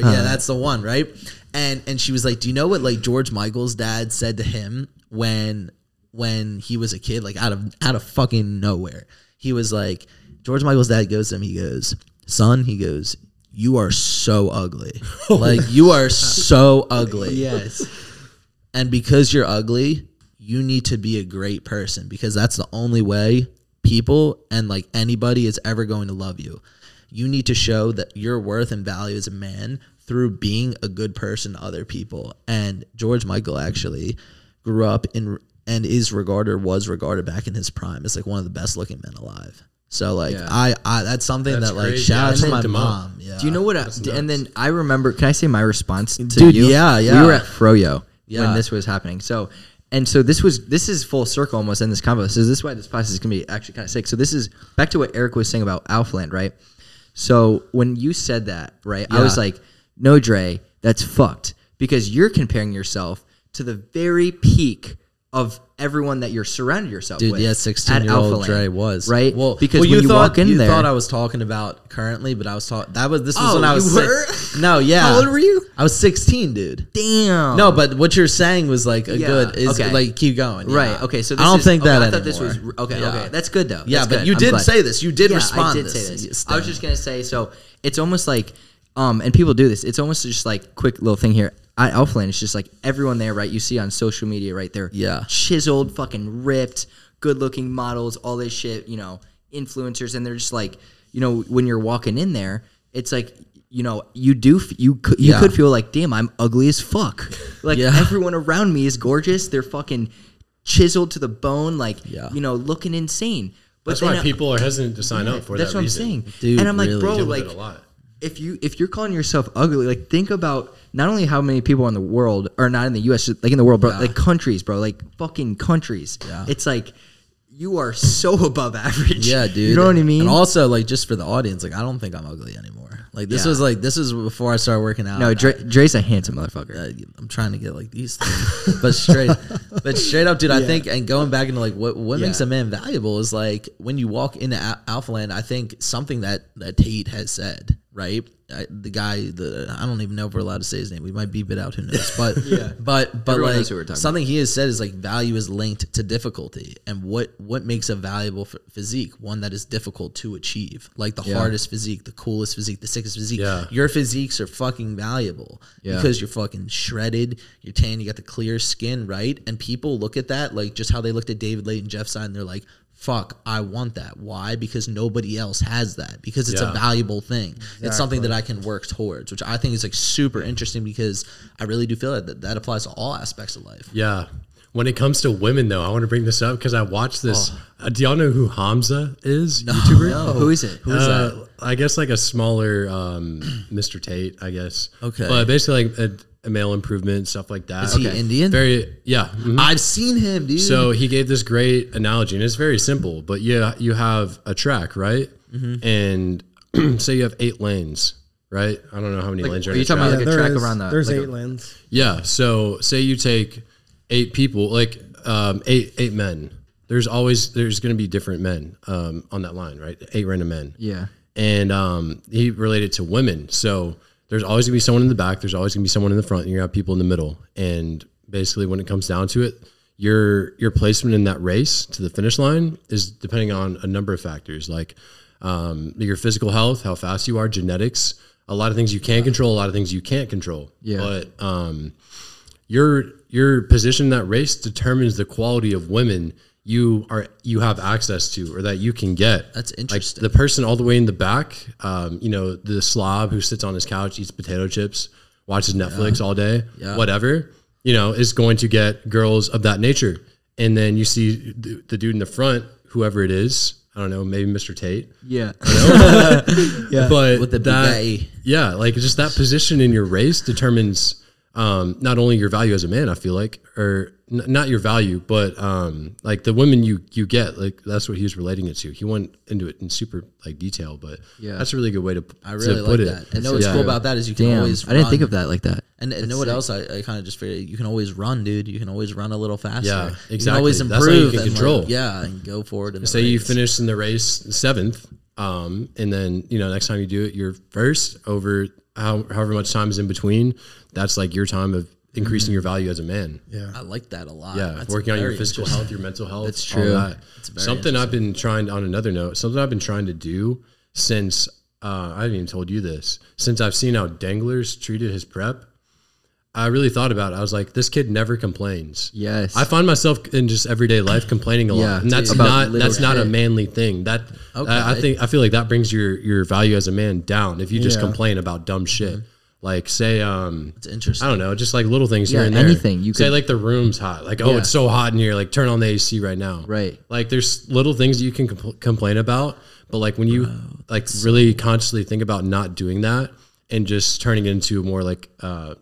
that's the one, right? And she was like, do you know what like George Michael's dad said to him when he was a kid, like out of fucking nowhere? He was like, George Michael dad goes to him, he goes, son, he goes, you are so ugly. Like, you are so ugly. Yes. And because you're ugly, you need to be a great person, because that's the only way people and like anybody is ever going to love you. You need to show that your worth and value as a man through being a good person to other people. And George Michael actually grew up in and is regarded, was regarded back in his prime as like one of the best looking men alive. So like I that's something that like crazy. Shout out to my mom. Yeah. Do you know what? And then I remember. Can I say my response to you? Yeah, yeah. We were at Froyo when this was happening. So and so this is full circle almost in this convo. So this is why this podcast is gonna be actually kind of sick. So this is back to what Eric was saying about Alphaland, right? So when you said that, right, I was like, no, Dre, that's fucked, because you're comparing yourself to the very peak of everyone that you're surrounded yourself with. Dude, yeah, 16-year-old Dre was. Right? Well, because well, when you walk in there. You thought I was talking about currently, but I was talking, this was when I was six. No, yeah. How old were you? I was 16, dude. Damn. No, but what you're saying was like a good, is like keep going. Yeah. Right, okay. So this I don't is, think okay, that I thought anymore. This was, okay, yeah. Okay. That's good though. Yeah, that's but good. You did say this. You did respond to this. I did say this. I was just going to say, so it's almost like, and people do this, it's almost just like quick little thing here. At Alphaland, it's just like everyone there, right? You see on social media, right? They're chiseled, fucking ripped, good-looking models, all this shit, you know, influencers, and they're just like, you know, when you're walking in there, it's like, you know, you could feel like, damn, I'm ugly as fuck. Like everyone around me is gorgeous. They're fucking chiseled to the bone, like you know, looking insane. But that's why people are hesitant to sign up for that. That's what reason. I'm saying, dude, and I'm really like, bro, like. A lot. If you're calling yourself ugly, like think about not only how many people in the world are not in the U.S., like in the world, bro, like countries, bro, like fucking countries. Yeah. It's like you are so above average. Yeah, dude. You know what I mean? And also, like, just for the audience, like, I don't think I'm ugly anymore. Like, this was like, this is before I started working out. No, Dre's a handsome motherfucker. I'm trying to get like these things, but straight up, dude. Yeah. I think, and going back into like what makes a man valuable is like when you walk into Alphaland. I think something that Tate has said. Right, I don't even know if we're allowed to say his name. We might beep it out. Who knows? But but everyone like something about. He has said is like value is linked to difficulty, and what makes a valuable physique one that is difficult to achieve, like the hardest physique, the coolest physique, the sickest physique. Yeah. Your physiques are fucking valuable because you're fucking shredded, you're tan, you got the clear skin, right? And people look at that like just how they looked at David Leighton, Jeff Side, and they're like, fuck, I want that. Why? Because nobody else has that. Because it's a valuable thing. Exactly. It's something that I can work towards, which I think is like super interesting because I really do feel that applies to all aspects of life. Yeah. When it comes to women, though, I want to bring this up because I watched this. Do y'all know who Hamza is? No. YouTuber? No. Who is it? Who is that? I guess like a smaller Mr. Tate, I guess. Okay. But basically like a male improvement, stuff like that. Is he Indian? Very, yeah. Mm-hmm. I've seen him, dude. So he gave this great analogy, and it's very simple, but you have a track, right? Mm-hmm. And say you have 8 lanes, right? I don't know how many like, lanes are in the track. Are you talking about like a track around that? There's like 8 lanes. Yeah, so say you take 8 people, like eight men. There's going to be different men on that line, right? 8 random men. Yeah. And he related to women, so... There's always gonna be someone in the back. There's always gonna be someone in the front, and you're gonna have people in the middle. And basically, when it comes down to it, your placement in that race to the finish line is depending on a number of factors, like your physical health, how fast you are, genetics, a lot of things you can control, a lot of things you can't control. Yeah. But your position in that race determines the quality of women you have access to, or that you can get. That's interesting. Like the person all the way in the back, you know, the slob who sits on his couch, eats potato chips, watches Netflix all day, whatever, you know, is going to get girls of that nature. And then you see the dude in the front, whoever it is, I don't know, maybe Mr. Tate. Yeah. Yeah. But with the big like just that position in your race determines not only your value as a man, I feel like, or not your value, but like the women you get, like that's what he was relating it to. He went into it in super like detail, but that's a really good way to put that. It. And what's cool about that is you can always run. I didn't think of that like that. And know what else I kind of just figured, you can always run, dude. You can always run a little faster. Yeah, exactly. You can always improve. That's how you can control. Like, and go forward. And say you finish in the race 7th, and then you know next time you do it, you're first over however much time is in between. That's like your time of increasing your value as a man. Yeah, I like that a lot. Yeah, that's working on your physical health, your mental health. That's true. That. Something I've been trying, on another note, something I've been trying to do since, I haven't even told you this, since I've seen how Dangler's treated his prep, I really thought about it. I was like, this kid never complains. Yes. I find myself in just everyday life complaining a lot. And that's not a manly thing. That okay. I feel like that brings your value as a man down if you just complain about dumb shit. Mm-hmm. Like say, it's interesting. I don't know, just like little things here and there. Anything you could say, like the room's hot. Like, oh, it's so hot in here. Like, turn on the AC right now. Right. Like, there's little things that you can complain about, but like when you like really consciously think about not doing that and just turning it into more like a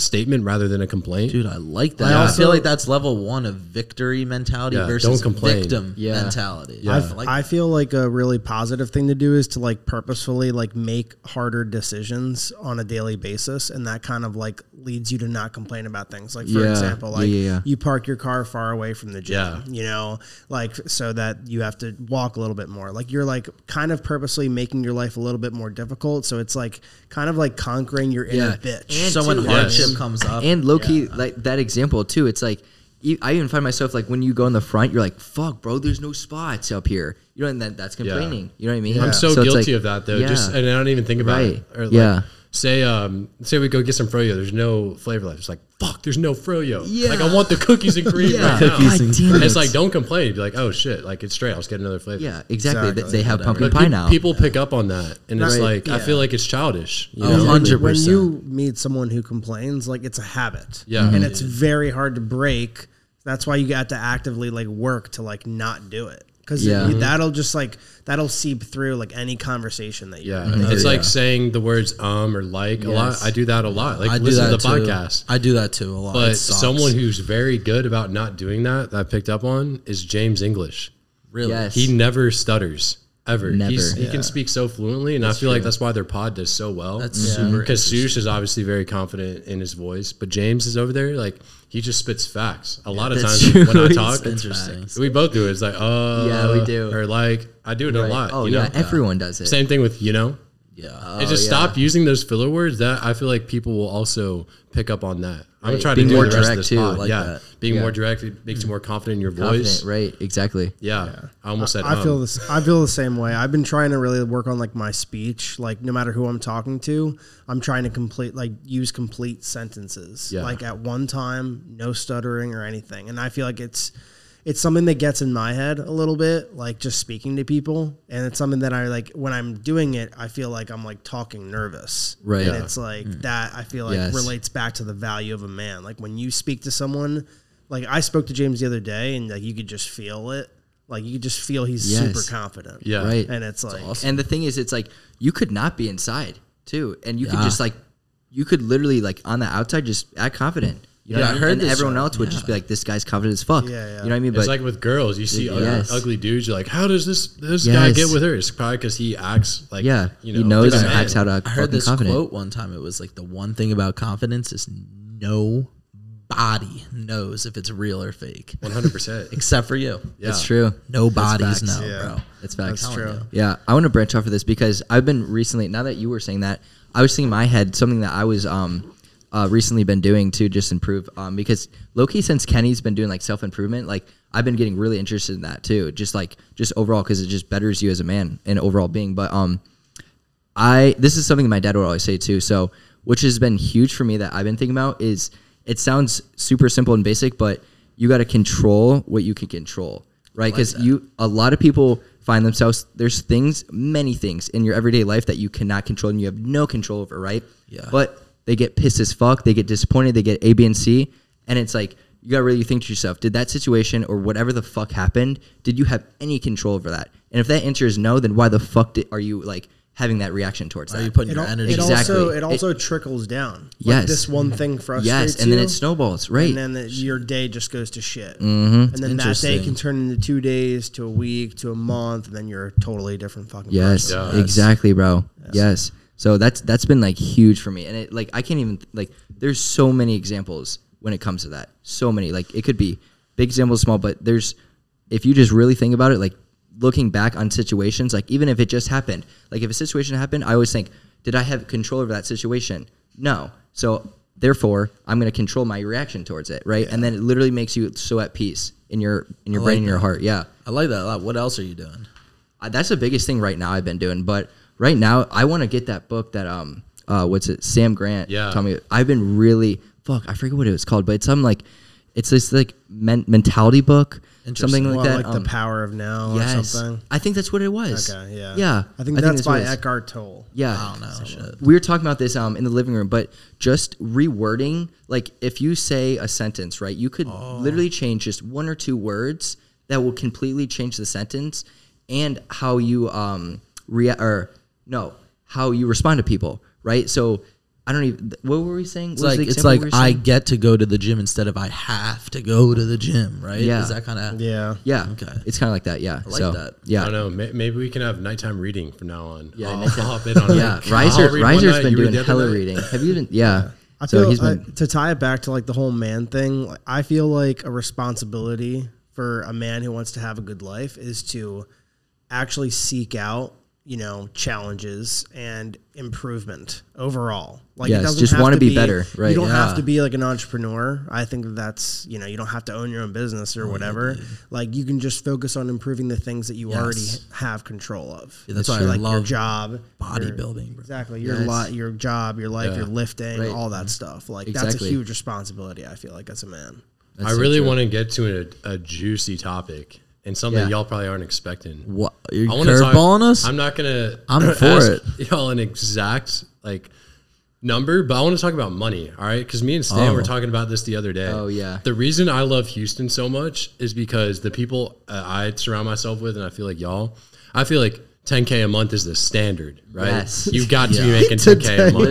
statement rather than a complaint. Dude, I like that. Yeah. I feel like that's level one of victory mentality versus victim mentality. Yeah. I feel like a really positive thing to do is to like purposefully like make harder decisions on a daily basis. And that kind of like leads you to not complain about things. Like for example, like you park your car far away from the gym, you know, like so that you have to walk a little bit more. Like you're like kind of purposely making your life a little bit more difficult. So it's like kind of like conquering your inner bitch. And so when hardship comes up. And low-key, like that example, too, it's like, I even find myself, like, when you go in the front, you're like, fuck, bro, there's no spots up here. You know, and that's complaining. You know what I mean? Yeah. I'm so guilty of that, though. Just and I don't even think about it. Or like, say we go get some froyo. There's no flavor left. It's like, fuck, there's no froyo. Yeah. Like, I want the cookies and cream right now. It's like, don't complain. Be like, oh, shit. Like, it's straight. I'll just get another flavor. Yeah, exactly. They have pumpkin pie now. People pick up on that. And it's like, I feel like it's childish. You know? 100%. When you meet someone who complains, like, it's a habit. Yeah. Mm-hmm. And it's very hard to break. That's why you got to actively, like, work to, like, not do it. Because that'll just, like, that'll seep through, like, any conversation that you have. It's like saying the words or like a lot. I do that a lot. Like, I listen to the podcast. I do that, too, a lot. But someone who's very good about not doing that I picked up on, is James English. Really? Yes. He never stutters, ever. Never. He can speak so fluently, and I feel like that's why their pod does so well. That's super because Sush is obviously very confident in his voice, but James is over there, like... He just spits facts. A lot of times when I talk, we both do it. It's like, yeah, we do. Or like, I do it a lot. Oh, you know? Everyone does it. Same thing with, you know. Yeah. And just stop using those filler words. That I feel like people will also pick up on that. I'm going to try to do more the rest of this pod. Like that. Being more direct, it makes you more confident in your voice. Right, exactly. Yeah. I almost said I feel the same way. I've been trying to really work on like my speech. Like no matter who I'm talking to, I'm trying to use complete sentences. Yeah. Like at one time, no stuttering or anything. And I feel like it's something that gets in my head a little bit, like just speaking to people. And it's something that I like when I'm doing it, I feel like I'm like talking nervous. Right. And it's like that I feel like relates back to the value of a man. Like when you speak to someone, like I spoke to James the other day and like, you could just feel it. Like you could just feel he's super confident. Yeah. Right. And it's like, awesome. And the thing is, it's like, you could not be inside too. And you could just like, you could literally like on the outside, just act confident. You know I heard and everyone else would just be like, this guy's confident as fuck. You know what I mean? But it's like with girls, you see ugly dudes, you're like, how does this guy get with her? It's probably because he acts like, you know, he knows and acts how to act. I heard this quote one time. It was like, the one thing about confidence is nobody knows if it's real or fake. 100%. Except for you. Yeah. It's true. Nobody's know, bro. It's facts. That's true. Yeah. I want to branch off of this because I've been recently, now that you were saying that, I was thinking in my head something that I was, recently been doing to just improve because low-key since Kenny's been doing like self-improvement, like I've been getting really interested in that too, just overall because it just betters you as a man and overall being. But this is something my dad would always say too, so which has been huge for me that I've been thinking about is it sounds super simple and basic, but you got to control what you can control, right? Because a lot of people find themselves, there's many things in your everyday life that you cannot control and you have no control over, right? Yeah. But they get pissed as fuck. They get disappointed. They get A, B, and C. And it's like, you got to really think to yourself, did that situation or whatever the fuck happened, did you have any control over that? And if that answer is no, then why the fuck are you like having that reaction towards that? Are you putting your energy? It also trickles down. Yes. Like this one thing frustrates you. Yes, and then it snowballs, right? And then your day just goes to shit. Mm-hmm. And then that day can turn into 2 days, to a week, to a month, and then you're a totally different fucking person. Yes, exactly, bro. Yes. So that's been like huge for me. And it like, I can't even like, there's so many examples when it comes to that. So many, like it could be big examples, small, but if you just really think about it, like looking back on situations, like even if it just happened, like if a situation happened, I always think, did I have control over that situation? No. So Therefore, I'm going to control my reaction towards it, right? Yeah. And then it literally makes you so at peace in your brain and your heart. Yeah. I like that a lot. What else are you doing? That's the biggest thing right now I've been doing. But right now, I want to get that book that, Sam Grant. Yeah. Tell me, I've been really, I forget what it was called, but it's something like, it's this like mentality book, something like that. Like The Power of Now or something. I think that's what it was. Okay, yeah. Yeah. I think that's by Eckhart Tolle. Yeah. I don't know. We were talking about this in the living room, but just rewording, like if you say a sentence, right, you could literally change just one or two words that will completely change the sentence and how you how you respond to people, right? So what were we saying? It's like I get to go to the gym instead of I have to go to the gym, right? Yeah. Is that kind of... Yeah. Yeah. Okay. It's kind of like that, yeah. I like that. Yeah. I don't know. Maybe we can have nighttime reading from now on. Yeah. I'll hop in on it. Yeah. Riser's been doing hella reading. Have you been... Yeah. To tie it back to like the whole man thing, I feel like a responsibility for a man who wants to have a good life is to actually seek out, challenges and improvement overall. Like, yes, it doesn't just want to be better, right? You don't have to be like an entrepreneur. I think that's, you don't have to own your own business or whatever. Dude. Like, you can just focus on improving the things that you already have control of. Yeah, that's why I love your job, bodybuilding. Exactly. Your job, your life, your lifting, all that stuff. Like, that's a huge responsibility, I feel like, as a man. That's I really want to get to a juicy topic. And something y'all probably aren't expecting. What? You're curveballing us? I'm not going to ask y'all an exact number, but I want to talk about money, all right? Because me and Stan were talking about this the other day. Oh, yeah. The reason I love Houston so much is because the people I surround myself with, and I feel like y'all, I feel like $10K a month is the standard, right? Yes. You've got to be making $10K a month.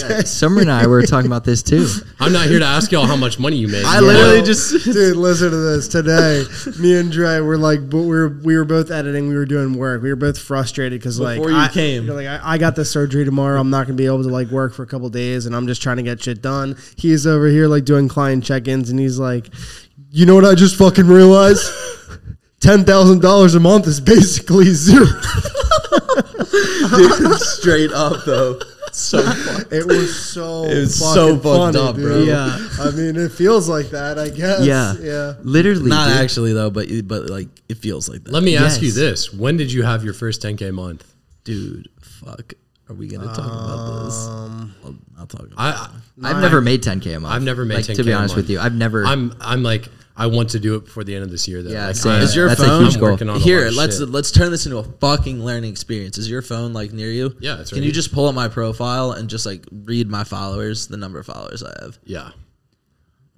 Yeah. Summer and I were talking about this too. I'm not here to ask y'all how much money you make. Dude, listen to this. Today, me and Dre were we were both editing. We were doing work. We were both frustrated because I got this surgery tomorrow. I'm not going to be able to work for a couple days, and I'm just trying to get shit done. He's over here doing client check-ins, and he's like, you know what I just fucking realized? $10,000 a month is basically zero. Dude, straight up though. It was so fucked up, bro. Yeah. I mean, it feels like that, I guess. Yeah. Yeah. Literally. Not actually though, but it feels like that. Let me ask you this. When did you have your first $10K a month? Dude, fuck. Are we going to talk about this? Well, I'll talk about it. I've never made $10K a month. I've never made $10K a month. To be honest with you, I've never. I'm like, I want to do it before the end of this year, though. Yeah, is your phone? I'm working on here, let's turn this into a fucking learning experience. Is your phone near you? Yeah, that's right. Can you just pull up my profile and just read my followers, the number of followers I have? Yeah.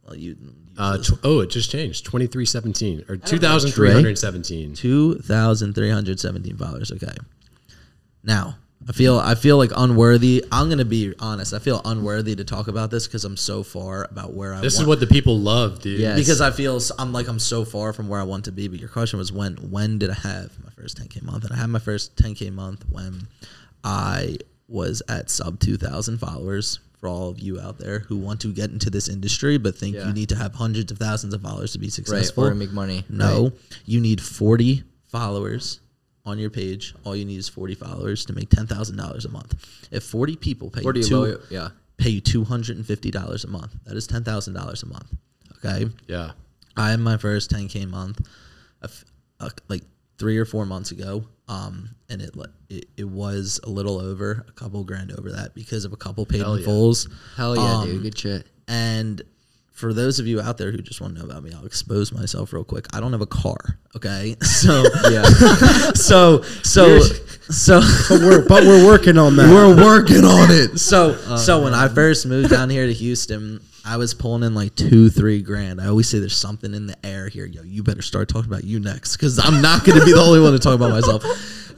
Well, you. It just changed. 2317 or 2317. 2317 followers. Okay. Now I feel like unworthy. I'm going to be honest. I feel unworthy to talk about this because I'm so far about where I want. This is what the people love, dude. Yes. Because I feel I'm so far from where I want to be. But your question was when did I have my first $10K a month? And I had my first $10K a month when I was at sub 2,000 followers. For all of you out there who want to get into this industry but think you need to have hundreds of thousands of followers to be successful. Right, or make money. No, you need 40 followers. On your page, all you need is 40 followers to make $10,000 a month. If 40 people pay you $250 a month, that is $10,000 a month. Okay? Yeah. I had my first $10K a month 3 or 4 months ago, and it was a little over, a couple grand over that because of a couple paid in fulls. Hell yeah, dude. Good shit. And for those of you out there who just want to know about me, I'll expose myself real quick. I don't have a car, okay? So, yeah. But we're working on that. We're working on it. So when I first moved down here to Houston, I was pulling in $2-3 grand. I always say there's something in the air here. Yo, you better start talking about you next because I'm not going to be the only one to talk about myself.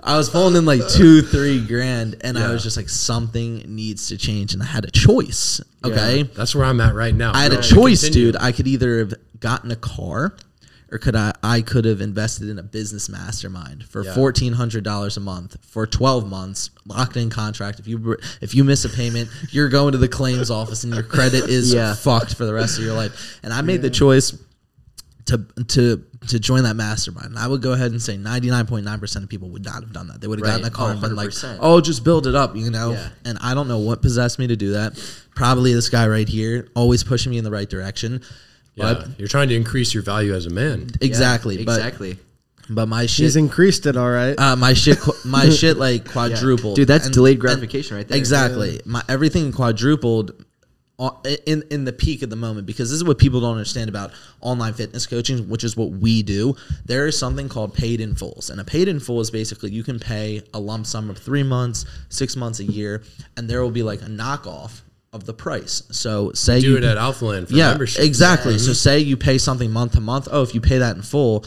I was pulling in $2-3 grand, and I was just something needs to change, and I had a choice. Okay, that's where I'm at right now. I had a choice, dude. I could either have gotten a car, or I could have invested in a business mastermind for $1,400 a month for 12 months, locked in contract. If you miss a payment, you're going to the claims office, and your credit is fucked for the rest of your life. And I made the choice to to join that mastermind. And I would go ahead and say 99.9% of people would not have done that. They would have gotten that call and been like, oh, just build it up, you know? Yeah. And I don't know what possessed me to do that. Probably this guy right here, always pushing me in the right direction. Yeah, but you're trying to increase your value as a man. Exactly. Yeah, exactly. But my shit... He's increased it, all right. My shit like, quadrupled. Yeah. Dude, that's delayed gratification right there. Exactly. Yeah. Everything quadrupled... In the peak of the moment, because this is what people don't understand about online fitness coaching, which is what we do. There is something called paid in fulls, and a paid in full is basically you can pay a lump sum of 3 months, 6 months, a year, and there will be like a knockoff of the price. So say you do it at Alphaland for membership. Exactly. Yeah. So say you pay something month to month. Oh, if you pay that in full,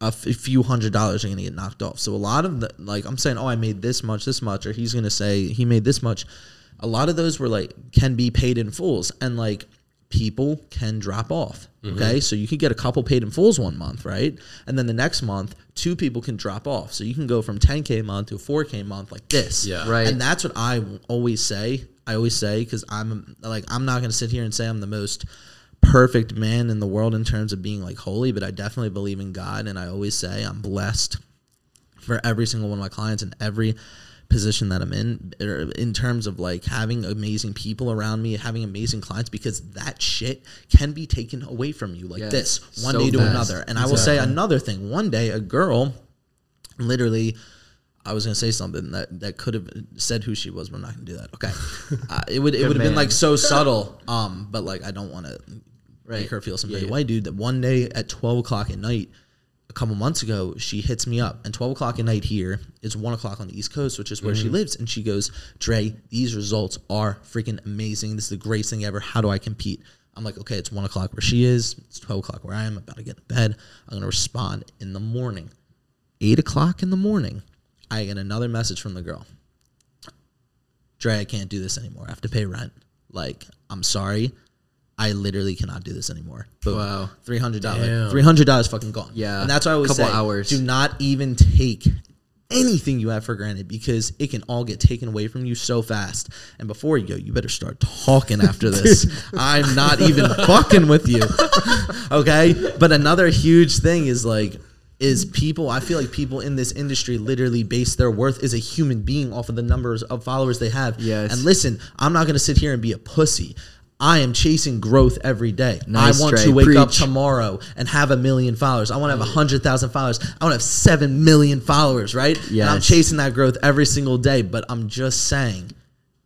a few $100s are going to get knocked off. So a lot of the, like I'm saying, oh, I made this much, or he's going to say he made this much. A lot of those were like, can be paid in fulls, and like people can drop off. Mm-hmm. Okay. So you could get a couple paid in fulls 1 month. Right. And then the next month, 2 people can drop off. So you can go from 10K a month to a 4K a month like this. Yeah. Right. And that's what I always say. Cause I'm like, I'm not going to sit here and say I'm the most perfect man in the world in terms of being like holy, but I definitely believe in God. And I always say I'm blessed for every single one of my clients and every position that I'm in terms of like having amazing people around me, having amazing clients, because that shit can be taken away from you like this one day to another. And I will say another thing. One day a girl, literally, I was going to say something that could have said who she was, but I'm not going to do that. Okay. It would have been like so subtle, but like I don't want to make her feel some kind of way, dude, that one day at 12 o'clock at night, a couple months ago, she hits me up, and 12 o'clock at night here is 1 o'clock on the East Coast, which is where she lives, and she goes, Dre, these results are freaking amazing. This is the greatest thing ever. How do I compete? I'm like, okay, it's 1 o'clock where she is. It's 12 o'clock where I am. I'm about to get to bed. I'm going to respond in the morning. 8 o'clock in the morning, I get another message from the girl. Dre, I can't do this anymore. I have to pay rent. Like, I'm sorry. I literally cannot do this anymore. But wow. $300. Damn. $300 fucking gone. Yeah. And that's why I always say, do not even take anything you have for granted, because it can all get taken away from you so fast. And before you go, you better start talking after this. I'm not even fucking with you. Okay? But another huge thing is like, I feel like people in this industry literally base their worth as a human being off of the numbers of followers they have. Yes. And listen, I'm not going to sit here and be a pussy. I am chasing growth every day. Nice, I want to wake up tomorrow and have 1 million followers. I want to have 100,000 followers. I want to have 7 million followers, right? Yes. And I'm chasing that growth every single day. But I'm just saying,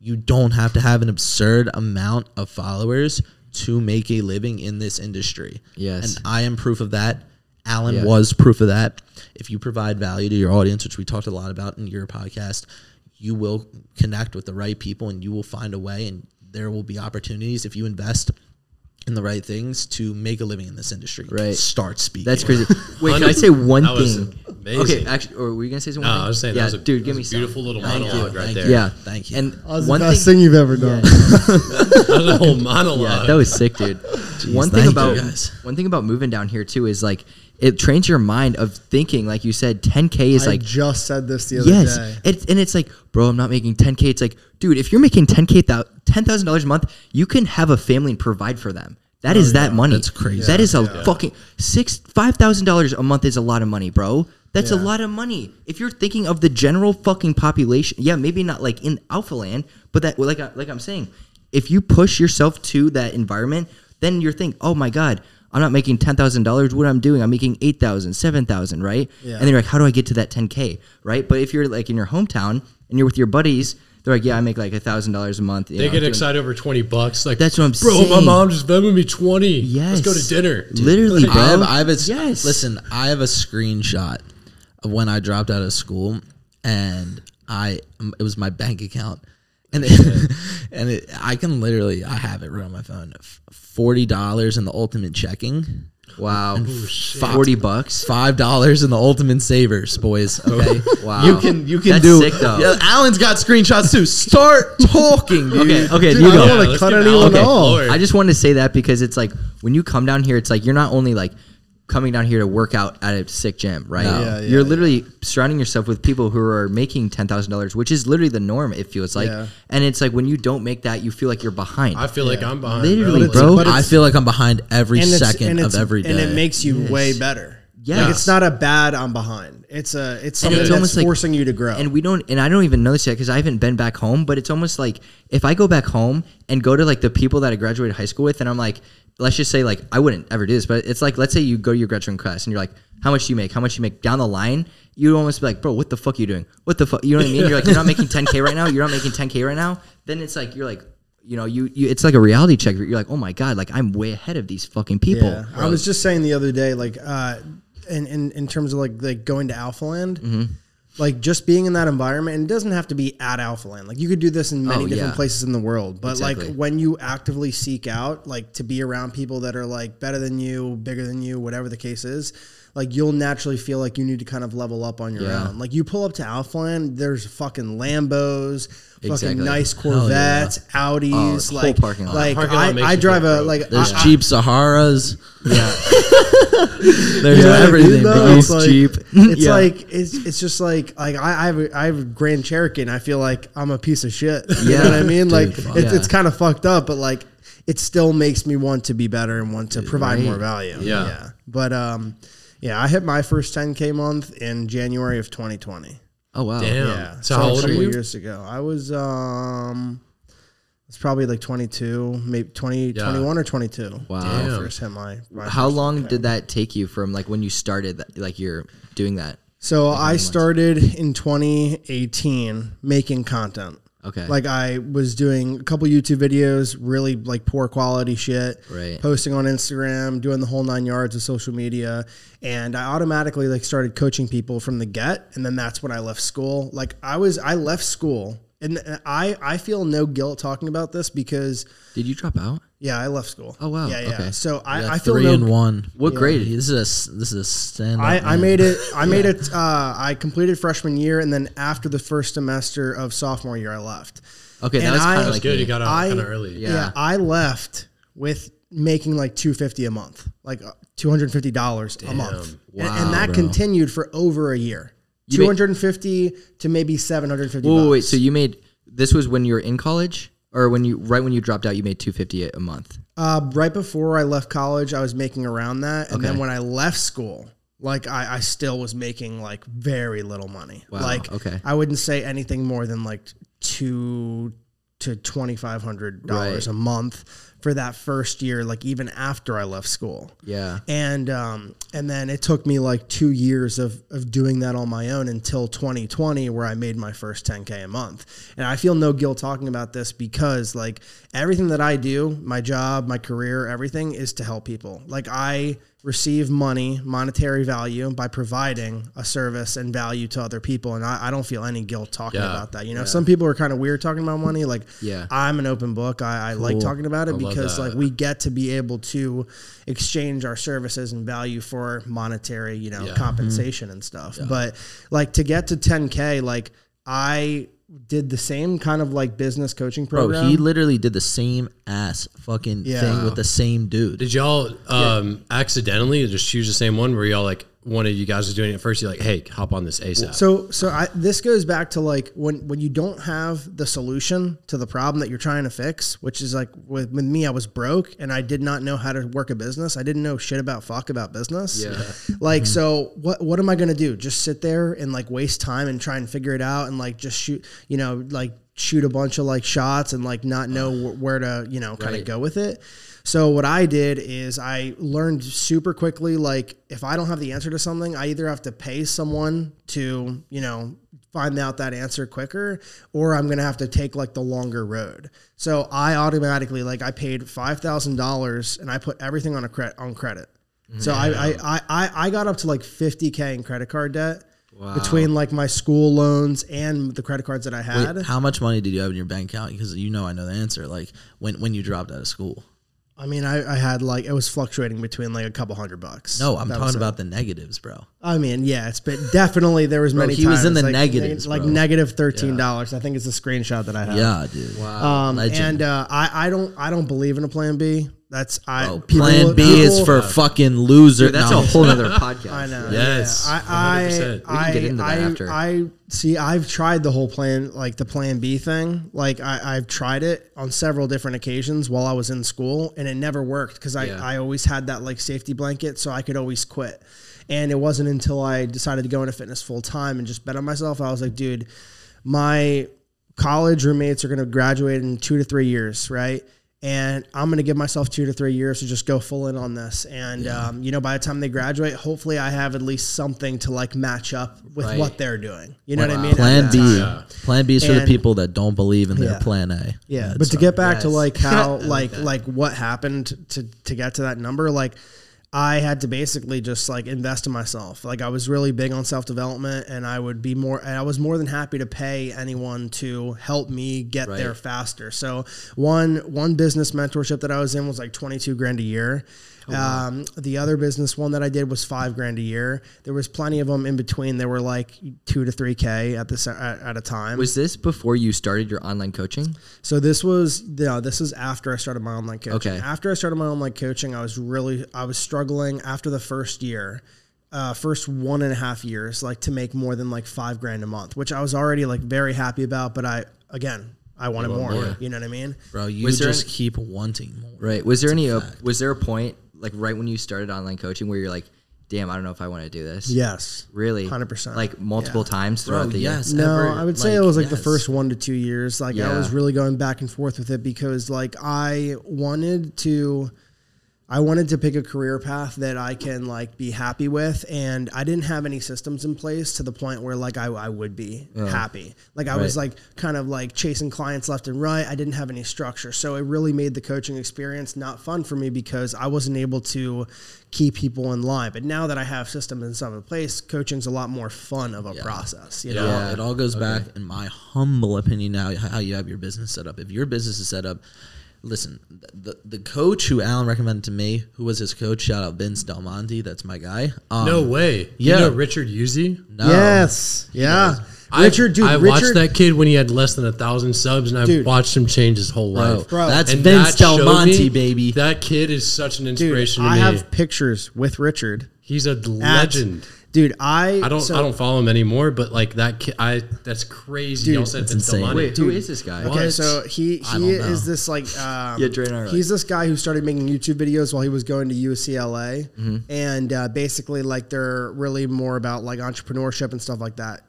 you don't have to have an absurd amount of followers to make a living in this industry. Yes. And I am proof of that. Alan was proof of that. If you provide value to your audience, which we talked a lot about in your podcast, you will connect with the right people and you will find a way, and there will be opportunities if you invest in the right things to make a living in this industry. Right. Start speaking. That's crazy. Wait, can I say one thing? Okay, actually, or were you going to say something? No, I was saying that was a beautiful little monologue right there. Yeah, thank you. And that was the best thing you've ever done. Yeah. That was a whole monologue. Yeah, that was sick, dude. Jeez, one thing about moving down here, too, is like, it trains your mind of thinking, like you said, 10K is I just said this the other day. And it's like, bro, I'm not making 10K. It's like, dude, if you're making $10,000 a month, you can have a family and provide for them. That is that money. That's crazy. Yeah, that is a fucking $5,000 a month is a lot of money, bro. That's a lot of money. If you're thinking of the general fucking population, maybe not like in Alphaland, but that like I'm saying, if you push yourself to that environment, then you're thinking, oh my God, I'm not making $10,000. What I'm doing, I'm making $8,000, $7,000, right? Yeah. And then you're like, how do I get to that 10K, right? But if you're like in your hometown and you're with your buddies, they're like, I make like $1,000 a month. They get excited over $20. Like, that's what I'm saying. Bro, my mom just Venmo'd me 20. Yes. Let's go to dinner. Dude. Literally, bro. Listen, I have a screenshot of when I dropped out of school, and it was my bank account. And I can literally, I have it right on my phone, $40 in the ultimate checking. Wow. $40. $5 in the ultimate savers, boys. Okay. Wow. You can That's sick, though. Yeah, Alan's got screenshots too. Start talking, dude. Okay, dude, you go. I don't want to cut anyone off. I just wanted to say that because it's like, when you come down here, it's like, you're not only like coming down here to work out at a sick gym, right? No. You're literally surrounding yourself with people who are making $10,000, which is literally the norm, it feels like. Yeah. And it's like, when you don't make that, you feel like you're behind. I feel like I'm behind. Literally, bro. I feel like I'm behind every second of every day. And it makes you way better. Yeah, like it's not a bad I'm behind. It's something it's that's like, forcing you to grow. And we don't, and I don't even notice yet because I haven't been back home. But it's almost like if I go back home and go to like the people that I graduated high school with, and I'm like, let's just say like I wouldn't ever do this, but it's like let's say you go to your graduating class and you're like, how much do you make? How much do you make? Down the line, you almost be like, bro, what the fuck are you doing? What the fuck? You know what I mean? You're like, you're not making 10K right now. You're not making 10K right now. Then it's like you're like. You know, you it's like a reality check. You're like, oh my God, like I'm way ahead of these fucking people. Yeah. I was just saying the other day, like, in terms of like going to Alphaland, mm-hmm. like just being in that environment, and it doesn't have to be at Alphaland. Like you could do this in many different places in the world, but like when you actively seek out, like to be around people that are like better than you, bigger than you, whatever the case is, like you'll naturally feel like you need to kind of level up on your own. Like you pull up to Alphaland, there's fucking Lambos, fucking nice Corvettes, Audis, like parking lot. Like I drive a like there's Jeep Saharas. Yeah. There's everything. It's like, Jeep. It's like it's just like I have a Grand Cherokee and I feel like I'm a piece of shit. You know what I mean? Dude, like it's kind of fucked up, but like it still makes me want to be better and want to provide more value. Yeah. But yeah, I hit my first 10K month in January of 2020. Oh, wow. Damn. Yeah. So how old are you? Years ago. I was, it's probably like 22, maybe 20, 21 or 22. Wow. Damn. First hit my how first long 10K. Did that take you from like when you started, that, like you're doing that? So like I started in 2018 making content. Okay. Like I was doing a couple YouTube videos, really like poor quality shit, right. Posting on Instagram, doing the whole nine yards of social media. And I automatically like started coaching people from the get. And then that's when I left school. Like I left school and I feel no guilt talking about this because. Did you drop out? Yeah, I left school. Oh wow! Yeah, yeah. Okay. So I feel 3-1. What grade? This is a stand-up. I made it. I made it. I completed freshman year, and then after the first semester of sophomore year, I left. Okay, and that was kind of like good. You got out kind of early. Yeah, I left with making like $250 a month, like $250 a month, wow, and that continued for over a year. $250 to maybe $750. Wait, so you made this was when you were in college? Or when you dropped out, you made $250 a month. Right before I left college, I was making around that, and then when I left school, like I still was making like very little money. Wow. Like I wouldn't say anything more than like $200 to $2,500 a month for that first year. Like even after I left school. Yeah. And then it took me like 2 years of doing that on my own until 2020 where I made my first 10K a month. And I feel no guilt talking about this because like everything that I do, my job, my career, everything is to help people. Like I receive money, monetary value by providing a service and value to other people. And I don't feel any guilt talking about that. You know, some people are kind of weird talking about money. Like I'm an open book. I like talking about it because like we get to be able to exchange our services and value for monetary, you know, compensation and stuff. Yeah. But like to get to 10K, like I did the same kind of like business coaching program. Bro, he literally did the same ass fucking thing with the same dude. Did y'all accidentally just choose the same one? Were y'all like one of you guys was doing it at first? You're like, hey, hop on this ASAP. So this goes back to like when you don't have the solution to the problem that you're trying to fix, which is like with me, I was broke and I did not know how to work a business. I didn't know shit about business. Yeah. Like so, what am I gonna do? Just sit there and like waste time and try and figure it out and like just shoot, you know, like shoot a bunch of like shots and like not know where to, you know, kind of go with it. So what I did is I learned super quickly, like if I don't have the answer to something, I either have to pay someone to, you know, find out that answer quicker, or I'm going to have to take like the longer road. So I automatically, like I paid $5,000 and I put everything on credit. So I got up to like $50K in credit card debt. Wow. Between like my school loans and the credit cards that I had. Wait, how much money did you have in your bank account? Because you know I know the answer. Like when you dropped out of school. I mean, I had like, it was fluctuating between like a couple $100. No, I'm talking about the negatives, bro. I mean, yeah, it's been definitely, there was many times. He was in the negatives, like negative $13. Yeah. I think it's a screenshot that I have. Yeah, dude. Wow. And I don't believe in a plan B. That's plan B is for fucking loser. Dude, that's a whole other podcast. I know. Yes. Yeah. We can get into that after. See, I've tried the whole plan, like the plan B thing. Like I've tried it on several different occasions while I was in school and it never worked because I always had that like safety blanket so I could always quit. And it wasn't until I decided to go into fitness full time and just bet on myself. I was like, dude, my college roommates are going to graduate in 2 to 3 years, right? And I'm going to give myself 2 to 3 years to just go full in on this. And, you know, by the time they graduate, hopefully I have at least something to like match up with what they're doing. You know what I mean? Plan B. Yeah. Plan B is for the people that don't believe in their plan A. Yeah. But to get back to like how, like what happened to get to that number, like I had to basically just like invest in myself. Like I was really big on self-development and I would be more, and I was more than happy to pay anyone to help me get there faster. So one business mentorship that I was in was like 22 grand a year. Oh, wow. The other business one that I did was 5 grand a year. There was plenty of them in between. They were like 2 to 3K at a time. Was this before you started your online coaching? So this was, no, this is after I started my online coaching. Okay. After I started my online coaching, I was struggling after the first year. First 1.5 years, like to make more than like 5 grand a month, which I was already like very happy about. But I wanted more. You know what I mean? Bro, you just keep wanting more. Right. Was there a point like right when you started online coaching where you're like, damn, I don't know if I want to do this? Yes. Really? 100%. Like multiple times throughout the year? No, I would say it was like the first 1 to 2 years. Like I was really going back and forth with it because like I wanted to pick a career path that I can like be happy with. And I didn't have any systems in place to the point where like I would be happy. Like I was like kind of like chasing clients left and right. I didn't have any structure. So it really made the coaching experience not fun for me because I wasn't able to keep people in line. But now that I have systems and stuff in place, coaching's a lot more fun of a process. You know? Yeah, it all goes back, in my humble opinion, now how you have your business set up. If your business is set up, listen, the coach who Alan recommended to me, who was his coach, shout out Vince Del Monte, that's my guy. No way. Yeah. You know Richard Uzi? No. Yes. Yeah. Richard, watched that kid when he had less than 1,000 subs, and I watched him change his whole life. Bro. That's and Vince Del Monte, baby. That kid is such an inspiration to me. I have pictures with Richard. He's a legend. Dude, I don't follow him anymore, but like that kid, that's crazy. Dude, y'all said it's insane. Wait, who is this guy? Okay, so he is this like he's this guy who started making YouTube videos while he was going to UCLA, and basically like they're really more about like entrepreneurship and stuff like that.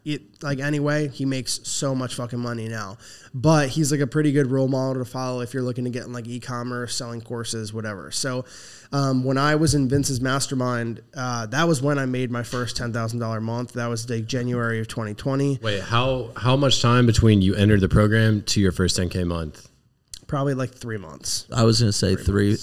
Anyway, he makes so much fucking money now, but he's like a pretty good role model to follow if you're looking to get in like e-commerce, selling courses, whatever. So when I was in Vince's mastermind, that was when I made my first $10,000 a month. That was like January of 2020. Wait, how much time between you entered the program to your first 10K month? Probably like 3 months. I was going to say three,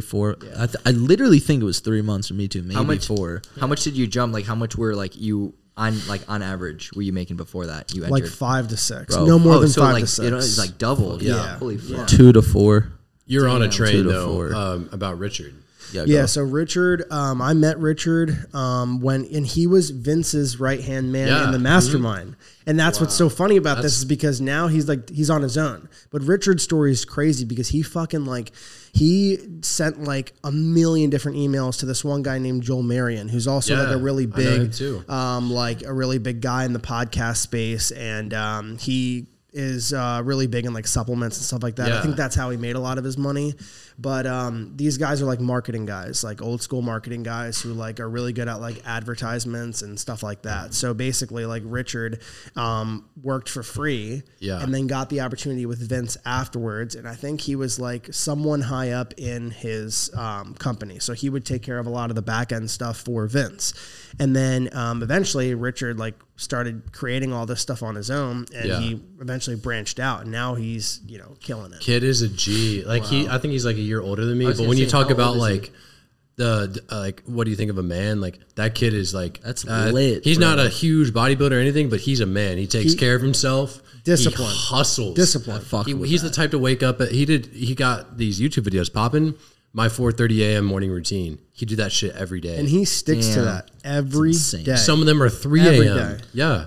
four. Yeah. I literally think it was 3 months for me too, maybe four. How much did you jump? Like how much were like you... On average, were you making before that? You entered? Like 5 to 6. Bro. No more than 5 to 6. It's like doubled. Yeah. Holy fuck. 2 to 4. You're on a train, though, about Richard. Yeah, so Richard, I met Richard when he was Vince's right-hand man in the mastermind. And that's what's so funny about this is because now he's on his own. But Richard's story is crazy because he fucking like, he sent like 1,000,000 different emails to this one guy named Joel Marion, who's also like a really big, guy in the podcast space. And he is really big in like supplements and stuff like that. Yeah. I think that's how he made a lot of his money. But these guys are like marketing guys, like old school marketing guys who like are really good at like advertisements and stuff like that. So basically like Richard worked for free and then got the opportunity with Vince afterwards. And I think he was like someone high up in his company. So he would take care of a lot of the back end stuff for Vince. And then eventually Richard like started creating all this stuff on his own and he eventually branched out. And now he's, you know, killing it. Kid is a G. Like I think he's like a year older than me, but when you talk about like the like, what do you think of a man? Like that kid is like that's lit. He's not a huge bodybuilder or anything, but he's a man. He takes care of himself. Discipline, he hustles. Discipline. He's the type to wake up. He got these YouTube videos popping. My 4:30 a.m. morning routine. He do that shit every day, and he sticks to that every day. Some of them are 3 a.m. Yeah,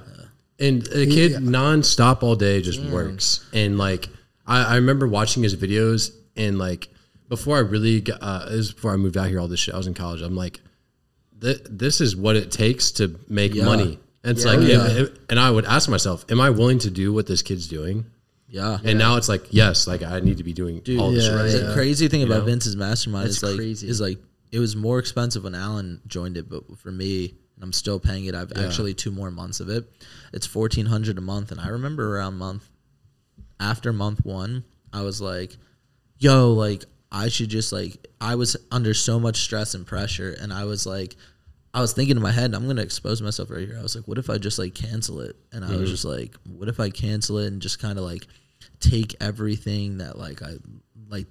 and the kid nonstop all day just works. And like I remember watching his videos. And like before I really got, it was before I moved out here, all this shit, I was in college. I'm like, this is what it takes to make money. And it's and I would ask myself, am I willing to do what this kid's doing? Yeah. And now it's like, yes, like I need to be doing all this. Right. The crazy thing about Vince's mastermind is like, it was more expensive when Alan joined it, but for me, and I'm still paying it, I've actually 2 more months of it. It's $1,400 a month, and I remember around month one, I was like, yo, like, I should just, like, I was under so much stress and pressure, and I was like, I was thinking in my head, I'm going to expose myself right here. I was like, what if I just, like, cancel it? And I was just like, what if I cancel it and just kind of, like, take everything that, like, I... like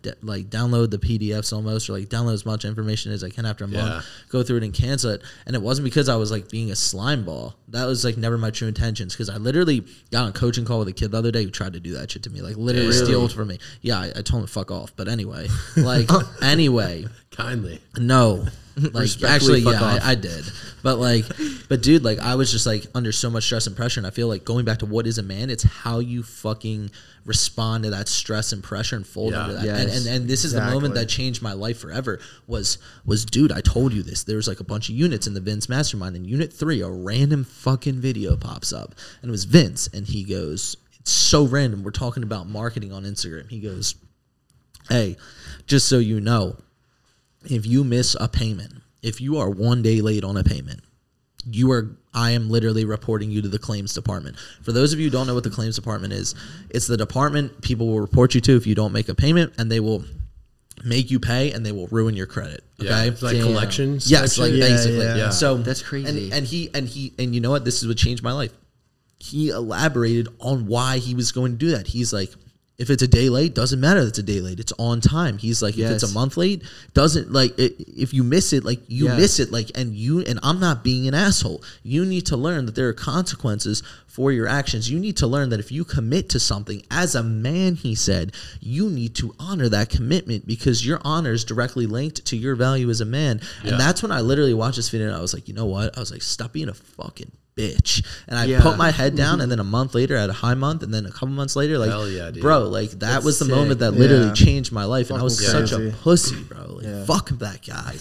download the PDFs almost, or like download as much information as I can after a month, go through it and cancel it. And it wasn't because I was like being a slime ball. That was like never my true intentions, because I literally got on a coaching call with a kid the other day who tried to do that shit to me, like literally steal from me. Yeah, I told him to fuck off. But anyway, like anyway. Kindly. No. Like actually, yeah, I did. But like, but dude, like I was just like under so much stress and pressure. And I feel like going back to what is a man, it's how you fucking respond to that stress and pressure and fold under that. Yes, and this is the moment that changed my life forever was dude, I told you this. There was like a bunch of units in the Vince Mastermind, and Unit 3, a random fucking video pops up, and it was Vince. And he goes, it's so random. We're talking about marketing on Instagram. He goes, hey, just so you know, if you miss a payment, if you are 1 day late on a payment, I am literally reporting you to the claims department. For those of you who don't know what the claims department is, it's the department people will report you to if you don't make a payment, and they will make you pay, and they will ruin your credit. Okay, it's like collections. Yes, like basically. Yeah. So that's crazy. And you know what? This is what changed my life. He elaborated on why he was going to do that. He's like, if it's a day late, doesn't matter that it's a day late. It's on time. He's like, if it's a month late, doesn't, like, if you miss it, like, you miss it. Like, and I'm not being an asshole. You need to learn that there are consequences for your actions. You need to learn that if you commit to something, as a man, he said, you need to honor that commitment, because your honor is directly linked to your value as a man. Yeah. And that's when I literally watched this video, and I was like, you know what? I was like, stop being a fucking bitch. And I put my head down, and then a month later I had a high month, and then a couple months later, like, bro, like that's was the sick moment that literally changed my life. Fucking, and I was such a pussy, bro. Like, fuck that guy.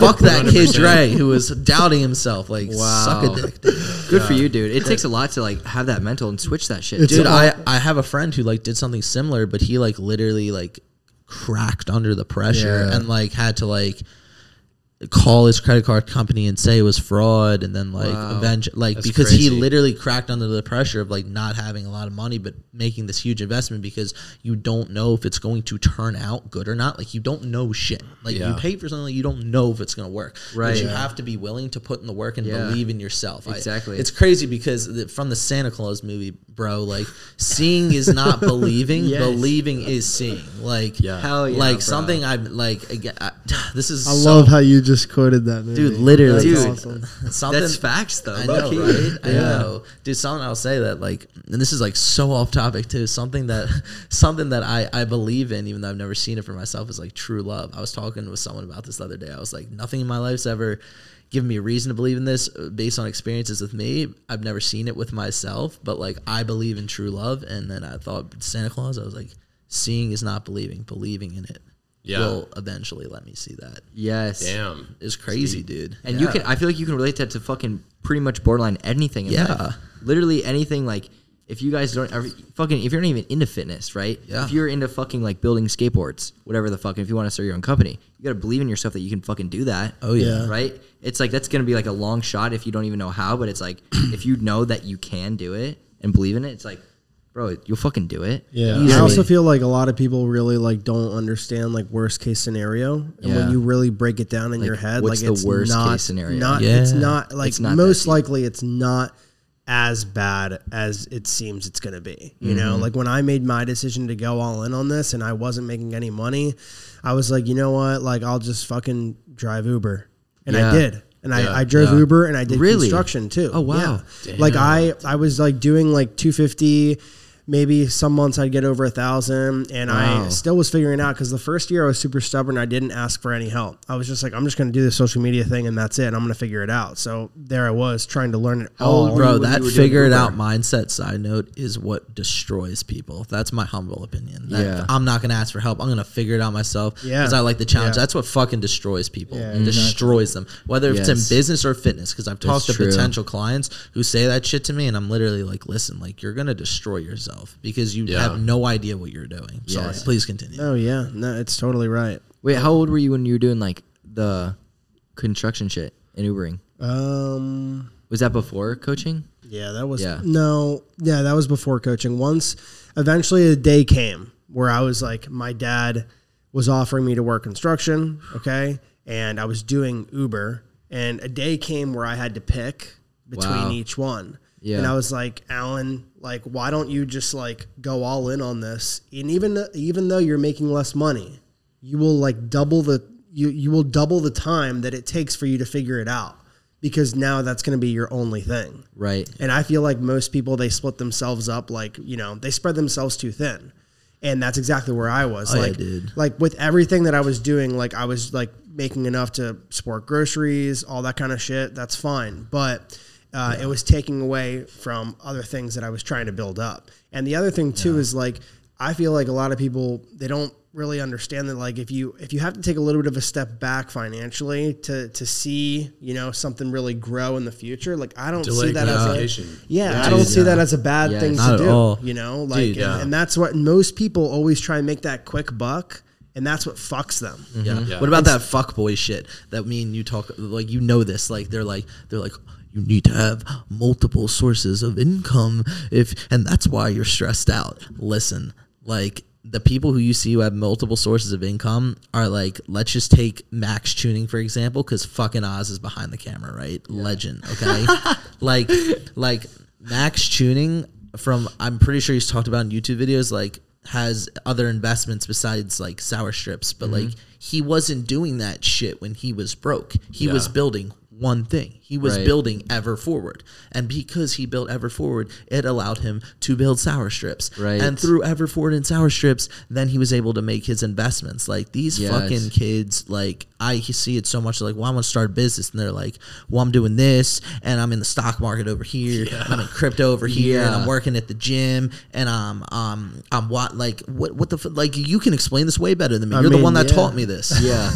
Fuck that 100%. Kid Dre, who was doubting himself. Like, suck a dick, dude. Good for you, dude. It takes a lot to like have that mental and switch that shit. It's dude, I have a friend who like did something similar, but he like literally like cracked under the pressure and like had to like call his credit card company and say it was fraud, and then like eventually, like, that's because crazy. He literally cracked under the pressure of like not having a lot of money, but making this huge investment, because you don't know if it's going to turn out good or not. Like, you don't know shit. Like, you pay for something, you don't know if it's going to work. Right. But you have to be willing to put in the work and believe in yourself. Exactly. It's crazy, because from the Santa Claus movie, bro, like, seeing is not believing. Believing is seeing. Like, hell yeah, like something I'm like, again, this is. I love how you just quoted that movie. Dude, literally. That's dude, awesome. That's facts, though. I know, right? I know. Dude, something I'll say that, like, and this is, like, so off topic, too. Something that I believe in, even though I've never seen it for myself, is, like, true love. I was talking with someone about this the other day. I was like, nothing in my life's ever given me a reason to believe in this based on experiences with me. I've never seen it with myself, but, like, I believe in true love. And then I thought, Santa Claus, I was like, seeing is not believing. Believing in it will eventually let me see that. Yes. Damn. It's crazy, dude. And you can, I feel like you can relate that to fucking pretty much borderline anything in life. Literally anything. Like, if you guys don't ever fucking, if you're not even into fitness, right? Yeah. If you're into fucking like building skateboards, whatever the fuck, if you want to start your own company, you got to believe in yourself that you can fucking do that. Oh yeah. Right? It's like, that's going to be like a long shot if you don't even know how, but it's like, if you know that you can do it and believe in it, it's like, bro, you'll fucking do it. Yeah. Easily. I also feel like a lot of people really like don't understand like worst case scenario. And when you really break it down in like, your head, what's like the worst case scenario? It's not like it's not most likely it's not as bad as it seems it's going to be. You know, like when I made my decision to go all in on this and I wasn't making any money, I was like, you know what? Like, I'll just fucking drive Uber. And I did. And I drove Uber and I did construction too. Oh, wow. Yeah. Like I was like doing like 250. Maybe some months I'd get over 1,000, and I still was figuring it out, because the first year I was super stubborn. I didn't ask for any help. I was just like, I'm just going to do this social media thing, and that's it. I'm going to figure it out. So there I was trying to learn it all. Bro, that figure it out mindset, side note, is what destroys people. That's my humble opinion. I'm not going to ask for help. I'm going to figure it out myself because I like the challenge. That's what fucking destroys people. It destroys them, whether it's in business or fitness, because I've talked to potential clients who say that shit to me, and I'm literally like, listen, like, you're going to destroy yourself. Because you have no idea what you're doing. Sorry, please continue. Oh yeah, no, it's totally right. Wait, how old were you when you were doing like the construction shit and Ubering? Was that before coaching? Yeah, that was no. Yeah, that was before coaching. Once, eventually, a day came where I was like, my dad was offering me to work construction, okay, and I was doing Uber, and a day came where I had to pick between each one. Yeah. And I was like, Alan, like, why don't you just like go all in on this? And even though you're making less money, you will like double the you will double the time that it takes for you to figure it out, because now that's going to be your only thing. Right. And I feel like most people, they split themselves up, like, you know, they spread themselves too thin. And that's exactly where I was. Oh, like, yeah, like with everything that I was doing, like I was like making enough to support groceries, all that kind of shit. That's fine. But it was taking away from other things that I was trying to build up. And the other thing too is like, I feel like a lot of people, they don't really understand that, like, if you have to take a little bit of a step back financially to see, you know, something really grow in the future. Like, I don't see that as a bad thing to do, all. You know, like, dude, and that's what most people always try and make that quick buck. And that's what fucks them. Mm-hmm. Yeah. What about that fuckboy shit that me and you talk, like, you know this, like, they're like, you need to have multiple sources of income and that's why you're stressed out. Listen, like, the people who you see who have multiple sources of income are like, let's just take Max Tuning, for example, because fucking Oz is behind the camera, right? Yeah. Legend, okay? like Max Tuning, from, I'm pretty sure he's talked about in YouTube videos, like, has other investments besides like sour strips, but like he wasn't doing that shit when he was broke. He was building one thing. He was building Ever Forward. And because he built Ever Forward, it allowed him to build sour strips. Right. And through Ever Forward and sour strips, then he was able to make his investments. Like, these fucking kids, like, I see it so much. Like, well, I'm going to start a business. And they're like, well, I'm doing this, and I'm in the stock market over here. Yeah. And I'm in crypto over here. And I'm working at the gym. And I'm what, like, what the, like, you can explain this way better than me. You're the one that taught me this. Yeah.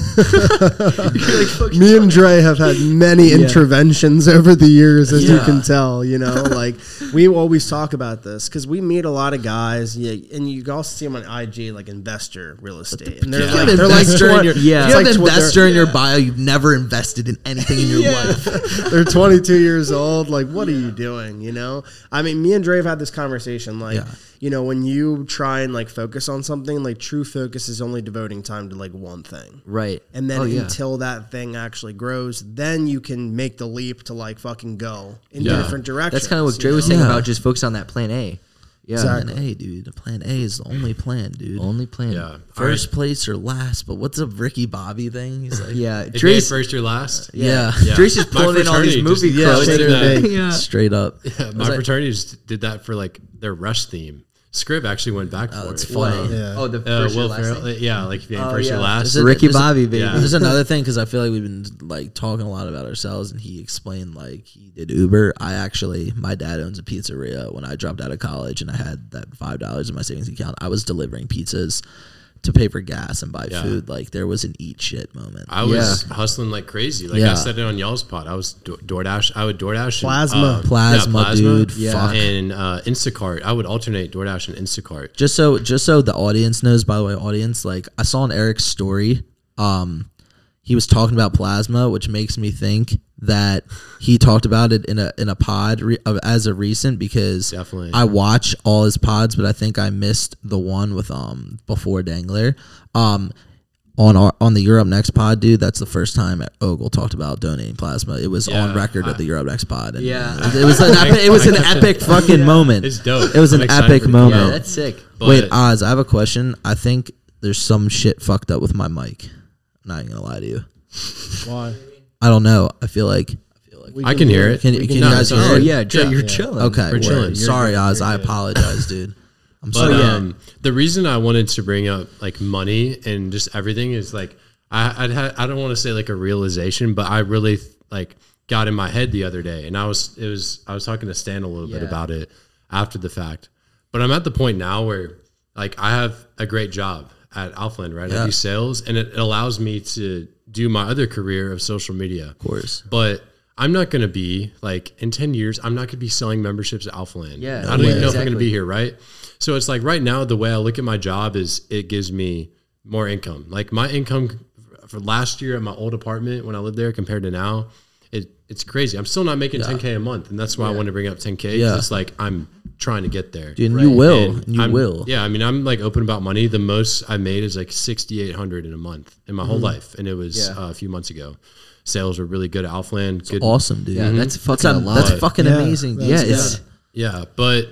Like, me and Dre have had many interventions over the years, as you can tell, you know, like, we always talk about this because we meet a lot of guys, and you also see them on IG, like, investor real estate, and they're like, you have an investor in your bio, you've never invested in anything in your life. They're 22 years old, like, what are you doing, you know? I mean, me and Dre have had this conversation, like, you know, when you try and, like, focus on something, like, true focus is only devoting time to, like, one thing. Right. And then until that thing actually grows, then you can make the leap to, like, fucking go in different directions. That's kind of what Dre was saying about just focus on that plan A. Yeah. Exactly. Plan A, dude. Plan A is the only plan, dude. Only plan. Yeah. First place or last, but what's up, Ricky Bobby thing? He's like, Dre's first or last. Dre's just pulling in all these movie quotes. Straight up. Yeah, my fraternity just did that for, like, their Rush theme. Scrib actually went back for it. That's funny. Yeah. Oh, the first or last thing? Yeah, like if you ain't first or last. Ricky Bobby, baby. Yeah. There's another thing, because I feel like we've been like talking a lot about ourselves, and he explained, like, he did Uber. My dad owns a pizzeria. When I dropped out of college and I had that $5 in my savings account, I was delivering pizzas to pay for gas and buy food. Like, there was an eat shit moment. I was hustling like crazy. Like, I said it on y'all's pod. I was DoorDash. I would DoorDash. Plasma, dude. Yeah. Fuck. And Instacart. I would alternate DoorDash and Instacart. Just so the audience knows, by the way, audience, like, I saw in Eric's story, he was talking about Plasma, which makes me think that he talked about it in a pod as a recent, because I watch all his pods, but I think I missed the one with before Dangler. On the Europe Next pod, dude, that's the first time Ogle talked about donating plasma. It was on record at the Europe Next pod. And, it was an epic fucking moment. It's dope. It was an epic moment. Yeah, that's sick. But wait, Oz, I have a question. I think there's some shit fucked up with my mic. I'm not even gonna lie to you. Why? I don't know. I feel like I can hear it. Can you guys hear it? Oh yeah, you're chilling. Okay, we're chilling. Sorry, Oz. I apologize, dude. I'm sorry. The reason I wanted to bring up like money and just everything is like I don't want to say like a realization, but I really like got in my head the other day, and I was talking to Stan a little bit about it after the fact. But I'm at the point now where like I have a great job at Alphaland, right? I do sales, and it allows me to do my other career of social media. Of course. But I'm not going to be, like, in 10 years, I'm not going to be selling memberships at Alphaland. Yeah. I don't even know if I'm going to be here, right? So it's like right now, the way I look at my job is it gives me more income. Like my income for last year at my old apartment when I lived there compared to now, it's crazy. I'm still not making 10K a month, and that's why I want to bring up 10K. Yeah. It's like I'm trying to get there. Dude, right? You will. Yeah, I mean, I'm like open about money. The most I made is like $6,800 in a month in my whole life, and it was a few months ago. Sales were really good at Alphaland. It's awesome, dude. Yeah, that's fucking amazing. But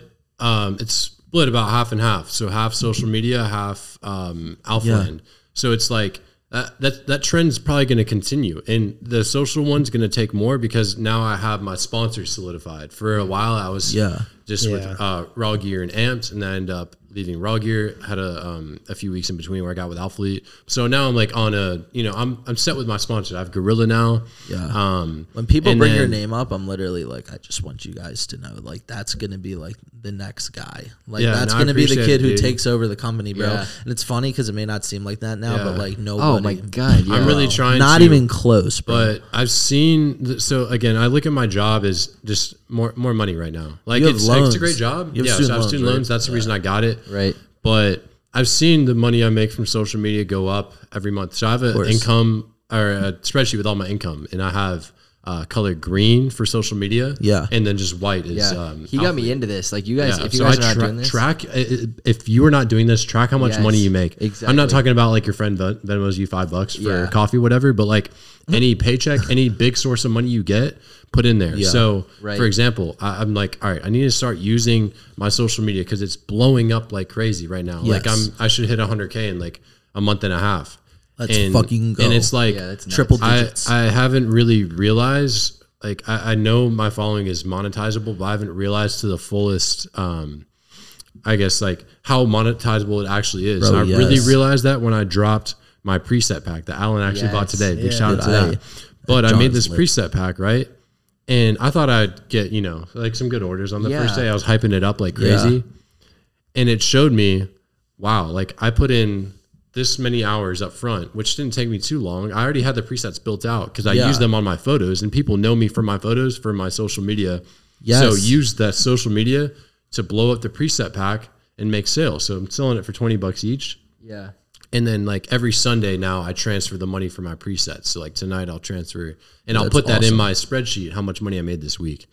it's split about half and half. So half social media, half Alphaland. Yeah. So it's like that trend's probably going to continue, and the social one's going to take more because now I have my sponsors solidified. For a while, I was just with Raw Gear and Amps, and I ended up leaving Raw Gear. Had a few weeks in between where I got with Alphalete. So now I'm like on a, you know, I'm set with my sponsors. I have Gorilla now. Yeah. When people bring your name up, I'm literally like, I just want you guys to know, like, that's going to be like the next guy. Like that's going to be the kid who takes over the company, bro. Yeah. And it's funny because it may not seem like that now, but like nobody. Oh my God. Yeah. I'm really trying. Not even close, bro. But I've seen. So again, I look at my job as just more money right now. Like it's a great job. Yeah. So I have student loans. Right? That's the reason I got it. Right. But I've seen the money I make from social media go up every month. So I have an income or a spreadsheet with all my income, and I have color green for social media. Yeah. And then just white is. Yeah. He got me into this. Like you guys, if you guys are not doing this. Track, if you are not doing this, track how much money you make. Exactly. I'm not talking about like your friend Venmos you $5 for coffee, whatever, but like any paycheck, any big source of money you get, put in there. Yeah, so for example, I'm like, all right, I need to start using my social media because it's blowing up like crazy right now. Yes. Like I should hit 100K in like a month and a half. Let's fucking go. And it's like triple digits. I haven't really realized, like I know my following is monetizable, but I haven't realized to the fullest, I guess like how monetizable it actually is. Bro, and I really realized that when I dropped my preset pack that Alan actually bought today. Big shout out to that. But I made this preset pack, right? And I thought I'd get, you know, like some good orders on the first day. I was hyping it up like crazy. And it showed me, wow, like I put in this many hours up front, which didn't take me too long. I already had the presets built out because I use them on my photos, and people know me for my photos, for my social media. Yes. So use that social media to blow up the preset pack and make sales. So I'm selling it for $20 each. Yeah. And then like every Sunday now I transfer the money for my presets. So like tonight I'll transfer and I'll put that in my spreadsheet, how much money I made this week.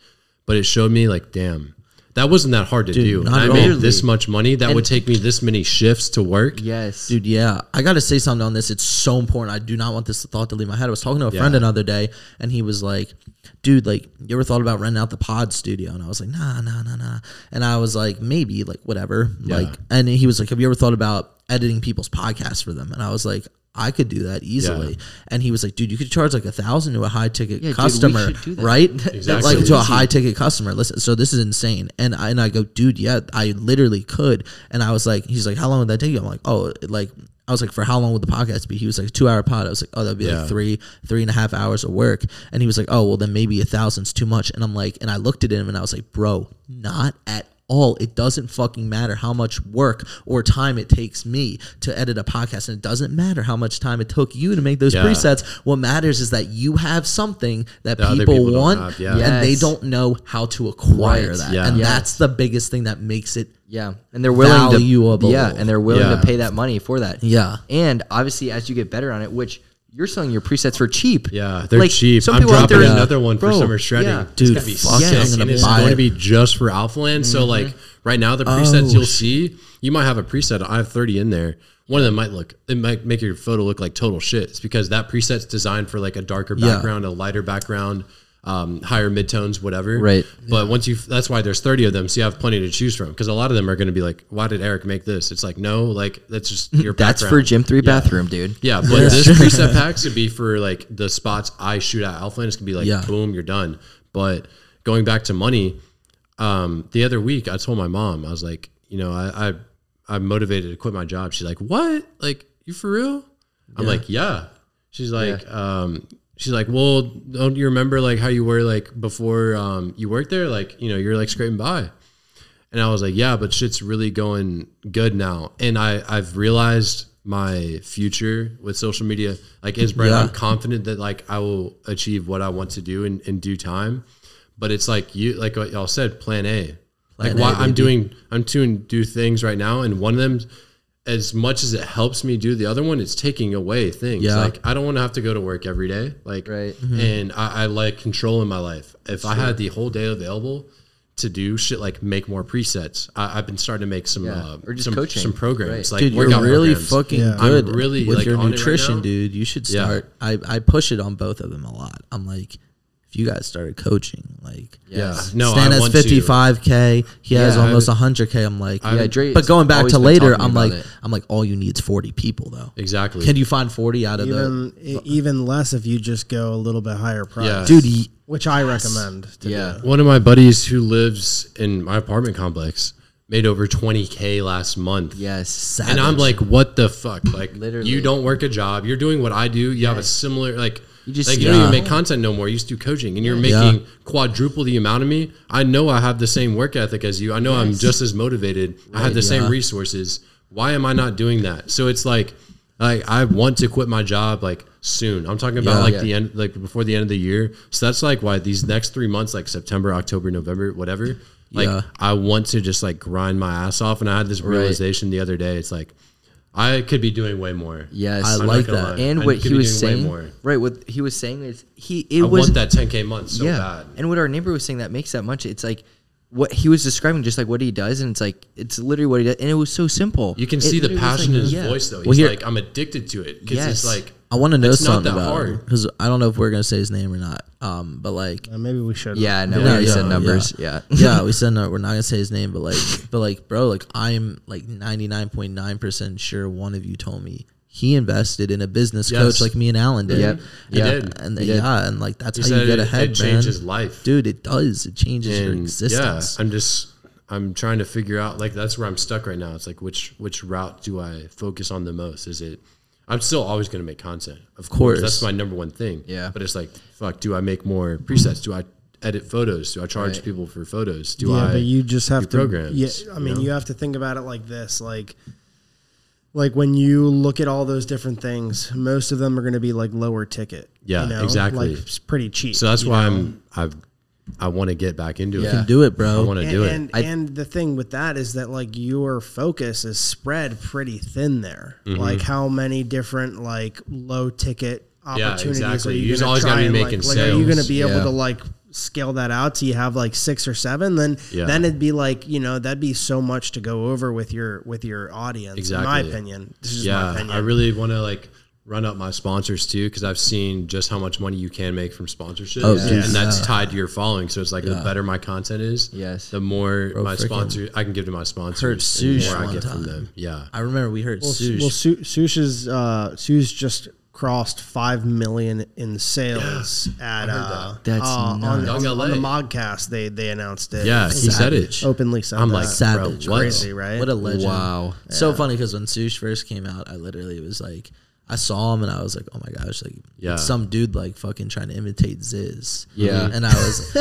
But it showed me like, damn, that wasn't that hard to do. I made this much money. That would take me this many shifts to work. Yes. Dude, yeah. I got to say something on this. It's so important. I do not want this thought to leave my head. I was talking to a friend another day, and he was like, dude, like, you ever thought about renting out the pod studio? And I was like, nah. And I was like, maybe, like, whatever. Yeah. Like, and he was like, have you ever thought about editing people's podcasts for them? And I was like, I could do that easily. Yeah. And he was like, dude, you could charge like $1,000 to a high ticket customer, dude, right? Exactly. Like to a high ticket customer. Listen, so this is insane. And I go, dude, yeah, I literally could. And I was like, he's like, how long would that take you? I'm like, oh, like, I was like, for how long would the podcast be? He was like, 2 hour pod. I was like, oh, that'd be like three and a half hours of work. And he was like, oh, well then maybe $1,000's too much. And I'm like, and I looked at him and I was like, bro, not at all. It doesn't fucking matter how much work or time it takes me to edit a podcast, and it doesn't matter how much time it took you to make those presets. What matters is that you have something that people want have, and they don't know how to acquire that. Yeah. And that's the biggest thing that makes it and they're willing valuable. And they're willing to pay that money for that. Yeah. And obviously as you get better on it, which you're selling your presets for cheap. Yeah, they're like, cheap. I'm dropping another one for summer shredding. Yeah. Dude, it's going to be sick, and it's going to be just for Alphaland. Mm-hmm. So, like, right now, the presets you'll see, you might have a preset. I have 30 in there. One of them might make your photo look like total shit. It's because that preset's designed for, like, a darker background, a lighter background, higher midtones, whatever. Right. But once that's why there's 30 of them, so you have plenty to choose from. Because a lot of them are going to be like, why did Eric make this? It's like, no, like, that's just your that's background. For gym 3 bathroom, dude. Yeah, but this preset packs would be for, like, the spots I shoot at Alphaland. It's going to be like, boom, you're done. But going back to money, the other week I told my mom, I was like, you know, I'm motivated to quit my job. She's like, what? Like, you for real? I'm like, yeah. She's like, she's like, well, don't you remember like how you were like before you worked there? Like, you know, you're like scraping by. And I was like, yeah, but shit's really going good now. And I've realized my future with social media, like, is bright. I'm confident that like I will achieve what I want to do in due time. But it's like you, like what y'all said, plan A. Like why I'm doing things right now. And one of them as much as it helps me do the other one, it's taking away things. Yeah. Like, I don't want to have to go to work every day. Like, right. Mm-hmm. And I like control in my life. If sure. I had the whole day available to do shit, like make more presets. I've been starting to make some, or just some programs. Right. Like, dude, you're really programs. Fucking yeah. good. I'm really with like your on nutrition, right now. Dude. You should start. Yeah. I push it on both of them a lot. I'm like, if you guys started coaching, like, yes. yeah, no, Stan has 55K. He has almost 100K. I'm like, yeah, but going back to later, I'm like, all you need is 40 people though. Exactly. Can you find 40 out of even less if you just go a little bit higher price, dude? Which I recommend. To do. One of my buddies who lives in my apartment complex made over 20K last month. Yes. Savage. And I'm like, what the fuck? Like, literally, you don't work a job. You're doing what I do. You have a similar, like. You just like, you don't even make content no more. You used to do coaching, and you're making quadruple the amount of me. I know I have the same work ethic as you. I know I'm just as motivated. Right, I have the same resources. Why am I not doing that? So it's like I want to quit my job like soon. I'm talking about the end, like before the end of the year. So that's like why these next 3 months, like September, October, November, whatever. Like I want to just like grind my ass off. And I had this realization the other day. It's like, I could be doing way more. Yes, I like that. Lie. And what he was saying, right? What he was saying is I want that 10K month so bad. And what our neighbor was saying that makes that much. It's like what he was describing, just like what he does, and it's like it's literally what he does. And it was so simple. You can see the passion like, in his voice, though. He's like, I'm addicted to it because it's like I want to know something about him because I don't know if we're gonna say his name or not. But like maybe we should. Yeah, no, we said numbers. Yeah, we said no. We're not gonna say his name, but like, bro, like I'm like 99.9% sure one of you told me he invested in a business coach like me and Alan did. Yep. He did. And and like that's how you get ahead. It changes life, dude. It does. It changes your existence. Yeah, I'm trying to figure out like that's where I'm stuck right now. It's like which route do I focus on the most? Is it? I'm still always going to make content. Of course. That's my number one thing. Yeah. But it's like, fuck, do I make more presets? Do I edit photos? Do I charge people for photos? Do I but you just have to programs? Yeah, I mean, you have to think about it like this. Like when you look at all those different things, most of them are going to be like lower ticket. Yeah, you know? Exactly. Like it's pretty cheap. So that's why I want to get back into it. You can do it, bro. I want to do it. And the thing with that is that like your focus is spread pretty thin there. Mm-hmm. Like how many different like low ticket opportunities are you going to try and like sales. Are you going to be able to like scale that out till you have like 6 or 7? Then it'd be like, you know, that'd be so much to go over with your audience. Exactly. In my opinion. This is my opinion. I really want to like run up my sponsors too, because I've seen just how much money you can make from sponsorships, and that's tied to your following. So it's like the better my content is, the more my sponsor I can give to my sponsors, heard Sush the more I get from them. Yeah, I remember we heard Sush. Well, Sush is Sush just crossed 5 million in sales at that's on the Modcast. They announced it. Yeah, he said it openly. Said I'm that. Like savage, bro, crazy, right? What a legend! Wow, so funny because when Sush first came out, I literally was like. I saw him and I was like, oh my gosh, like some dude like fucking trying to imitate Ziz. Yeah. And I was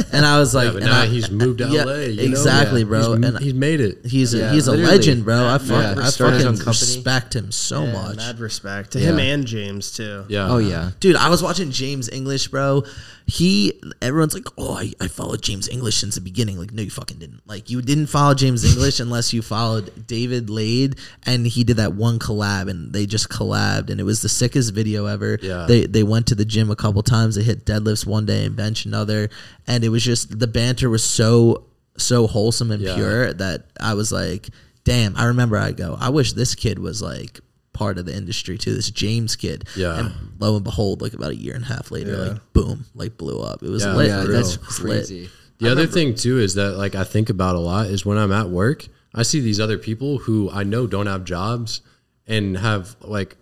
like, and now he's moved to LA. You exactly, know? Yeah. bro. He's made it. He's a legend, bro. I fucking respect him so much. Mad respect to him and James too. Yeah. Oh yeah. Dude, I was watching James English, bro. Everyone's like, oh, I followed James English since the beginning. Like, no, you fucking didn't. Like, you didn't follow James English unless you followed David Lade, and he did that one collab, and they just collabed, and it was the sickest video ever. Yeah. They went to the gym a couple times. They hit deadlifts one day and bench another, and it was just the banter was so wholesome and pure that I was like, damn, I remember I wish this kid was like part of the industry too, this James kid. Yeah. And lo and behold, like about a year and a half later, like boom, like blew up. It was lit. Yeah, that's crazy. Lit. The other thing too is that like I think about a lot is when I'm at work, I see these other people who I know don't have jobs and have like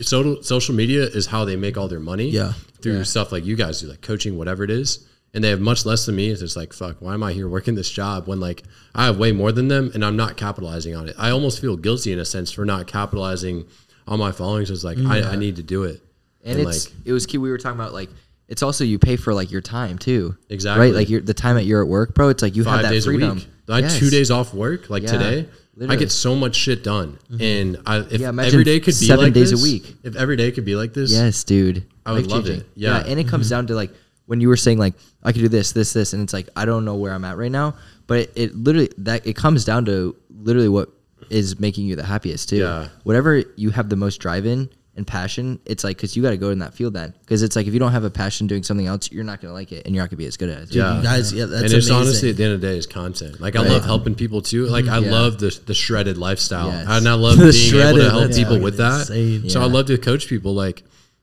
social media is how they make all their money through stuff like you guys do, like coaching, whatever it is. And they have much less than me. It's just like, fuck, why am I here working this job when like I have way more than them and I'm not capitalizing on it? I almost feel guilty in a sense for not capitalizing on my following. So it's like, I need to do it. And it's, like, it was key. We were talking about like, it's also you pay for like your time too. Exactly. Right? Like the time that you're at work, bro. It's like you have that freedom. I had 2 days off work like today. Literally. I get so much shit done, and if every day could be 7 days a week. If every day could be like this, yes, dude, I would love it. Yeah, and it comes down to like when you were saying like I could do this, and it's like I don't know where I'm at right now, but it literally comes down to literally what is making you the happiest too. Yeah. Whatever you have the most drive in and passion, it's like, because you got to go in that field then. Because it's like, if you don't have a passion doing something else, you're not going to like it and you're not going to be as good at it. Yeah. That's and it's amazing. Honestly, at the end of the day, is content. Like, I love helping people too. Like, I love the shredded lifestyle. Yes. And I love being able to help people with that. Yeah. So I love to coach people. Like,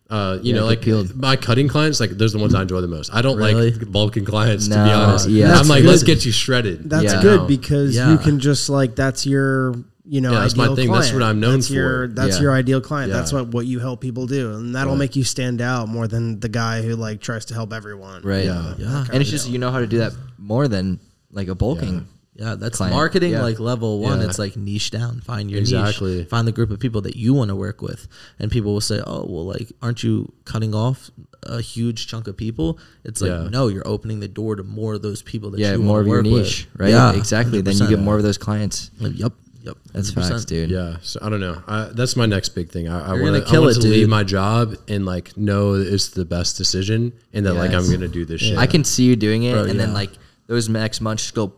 you know, like my cutting clients, like those are the ones I enjoy the most. I don't like bulking clients, to be honest. Yeah. I'm like, let's get you shredded. That's good because you can just like, that's your, you know, that's my thing. Client. That's what I'm known for. That's your ideal client. That's what you help people do. And that'll make you stand out more than the guy who like tries to help everyone. Right. Yeah. And it's just, you know how to do that more than like a bulking that's client. Marketing like level one. It's like niche down. Find your niche. Find the group of people that you want to work with. And people will say, oh, well, like, aren't you cutting off a huge chunk of people? It's like, no, you're opening the door to more of those people that you want to work with. Yeah, more of your niche, right? Yeah, exactly. 100%. Then you get more of those clients. Yep. That's facts, dude. Yeah. So I don't know. That's my next big thing. I want to leave my job and like know it's the best decision and that like I'm going to do this shit. I can see you doing it. Bro, and then like those next months just go.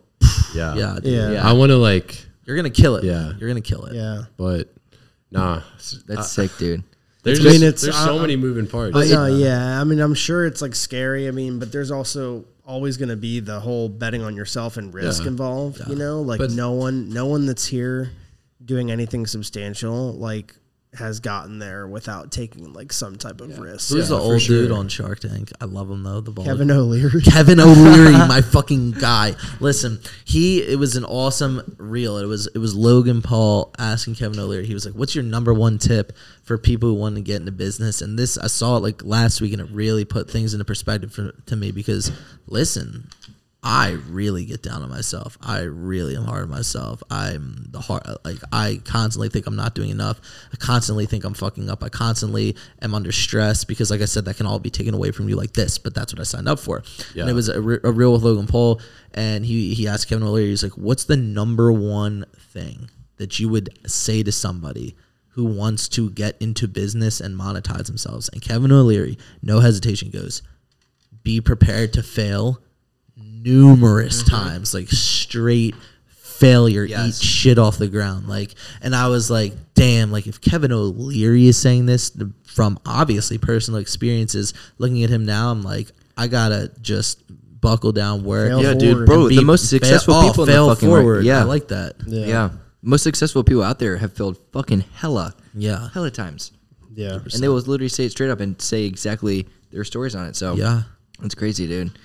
I want to like. You're going to kill it. Yeah. You're going to kill it. Yeah. But nah. That's sick, dude. There's so many moving parts. I mean, I'm sure it's like scary. I mean, but there's also always going to be the whole betting on yourself and risk involved, you know, like but no one that's here doing anything substantial, like has gotten there without taking like some type of risk. Who's the old dude on Shark Tank? I love him though. The bald Kevin O'Leary. Kevin O'Leary, my fucking guy. Listen, it was an awesome reel. It was Logan Paul asking Kevin O'Leary. He was like, what's your number one tip for people who want to get into business? And this, I saw it like last week and it really put things into perspective to me because listen, I really get down on myself. I really am hard on myself. I constantly think I'm not doing enough. I constantly think I'm fucking up. I constantly am under stress because, like I said, that can all be taken away from you like this, but that's what I signed up for. Yeah. And it was a reel with Logan Paul, and he asked Kevin O'Leary, he's like, what's the number one thing that you would say to somebody who wants to get into business and monetize themselves? And Kevin O'Leary, no hesitation, goes, be prepared to fail numerous times, like straight failure, eat shit off the ground. Like, and I was like, damn, like if Kevin O'Leary is saying this from obviously personal experiences, looking at him now, I'm like, I gotta just buckle down, work. Dude, bro, the most successful people fail in the fucking forward. Right. Yeah, I like that. Yeah. Most successful people out there have failed fucking hella times. Yeah. 100%. And they will literally say it straight up and say exactly their stories on it. So yeah, it's crazy, dude.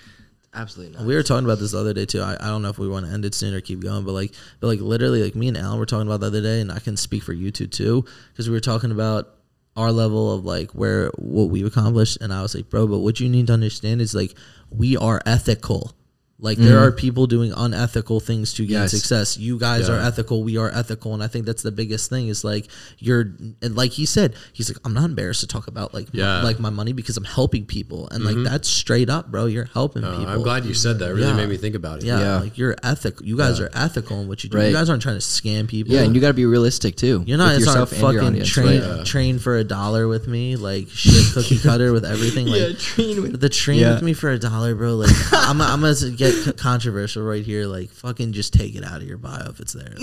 Absolutely not. We were talking about this the other day too. I don't know if we want to end it soon or keep going, but like literally, like me and Alan were talking about the other day, and I can speak for you two too, because we were talking about our level of like what we've accomplished, and I was like, bro, but what you need to understand is like we are ethical. Like there are people doing unethical things to gain success. You guys are ethical. We are ethical. And I think that's the biggest thing is like and like he said, he's like, I'm not embarrassed to talk about like, my money because I'm helping people. And like, that's straight up, bro. You're helping people. I'm glad you said that. It really made me think about it. Yeah. Like you're ethical. You guys are ethical in what you do. Right. You guys aren't trying to scam people. Yeah. And you got to be realistic too. You're not fucking train for $1 with me. Like shit cookie cutter with everything. Like train with me for $1, bro. Like I'm going to get controversial right here, like fucking just take it out of your bio if it's there.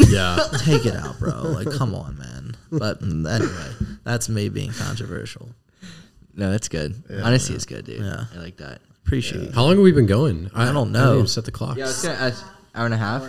Take it out, bro. Like come on, man. But anyway, that's me being controversial. No, that's good. Honesty is good, dude. I like that. Appreciate it. How long have we been going? I don't know. I didn't set the clock. Yeah, I was gonna ask, hour and a half.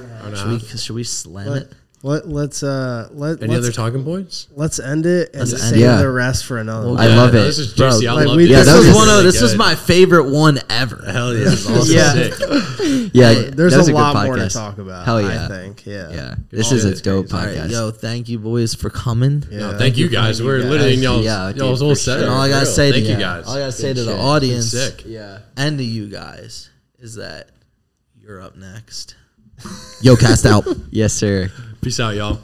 Should we slam it? Let's other talking points? Let's end it and save the rest for another one. I love it. This is juicy. Bro, this was my favorite one ever. Hell yeah. This is awesome. Sick. There's a lot more to talk about. Hell yeah. I think. Yeah. This is a dope podcast. Right, yo, thank you boys for coming. Yeah. No, thank you guys. We're literally in y'all's whole set. All I gotta say to the audience and to you guys is that you're up next. YoCast out. Yes, sir. Peace out, y'all.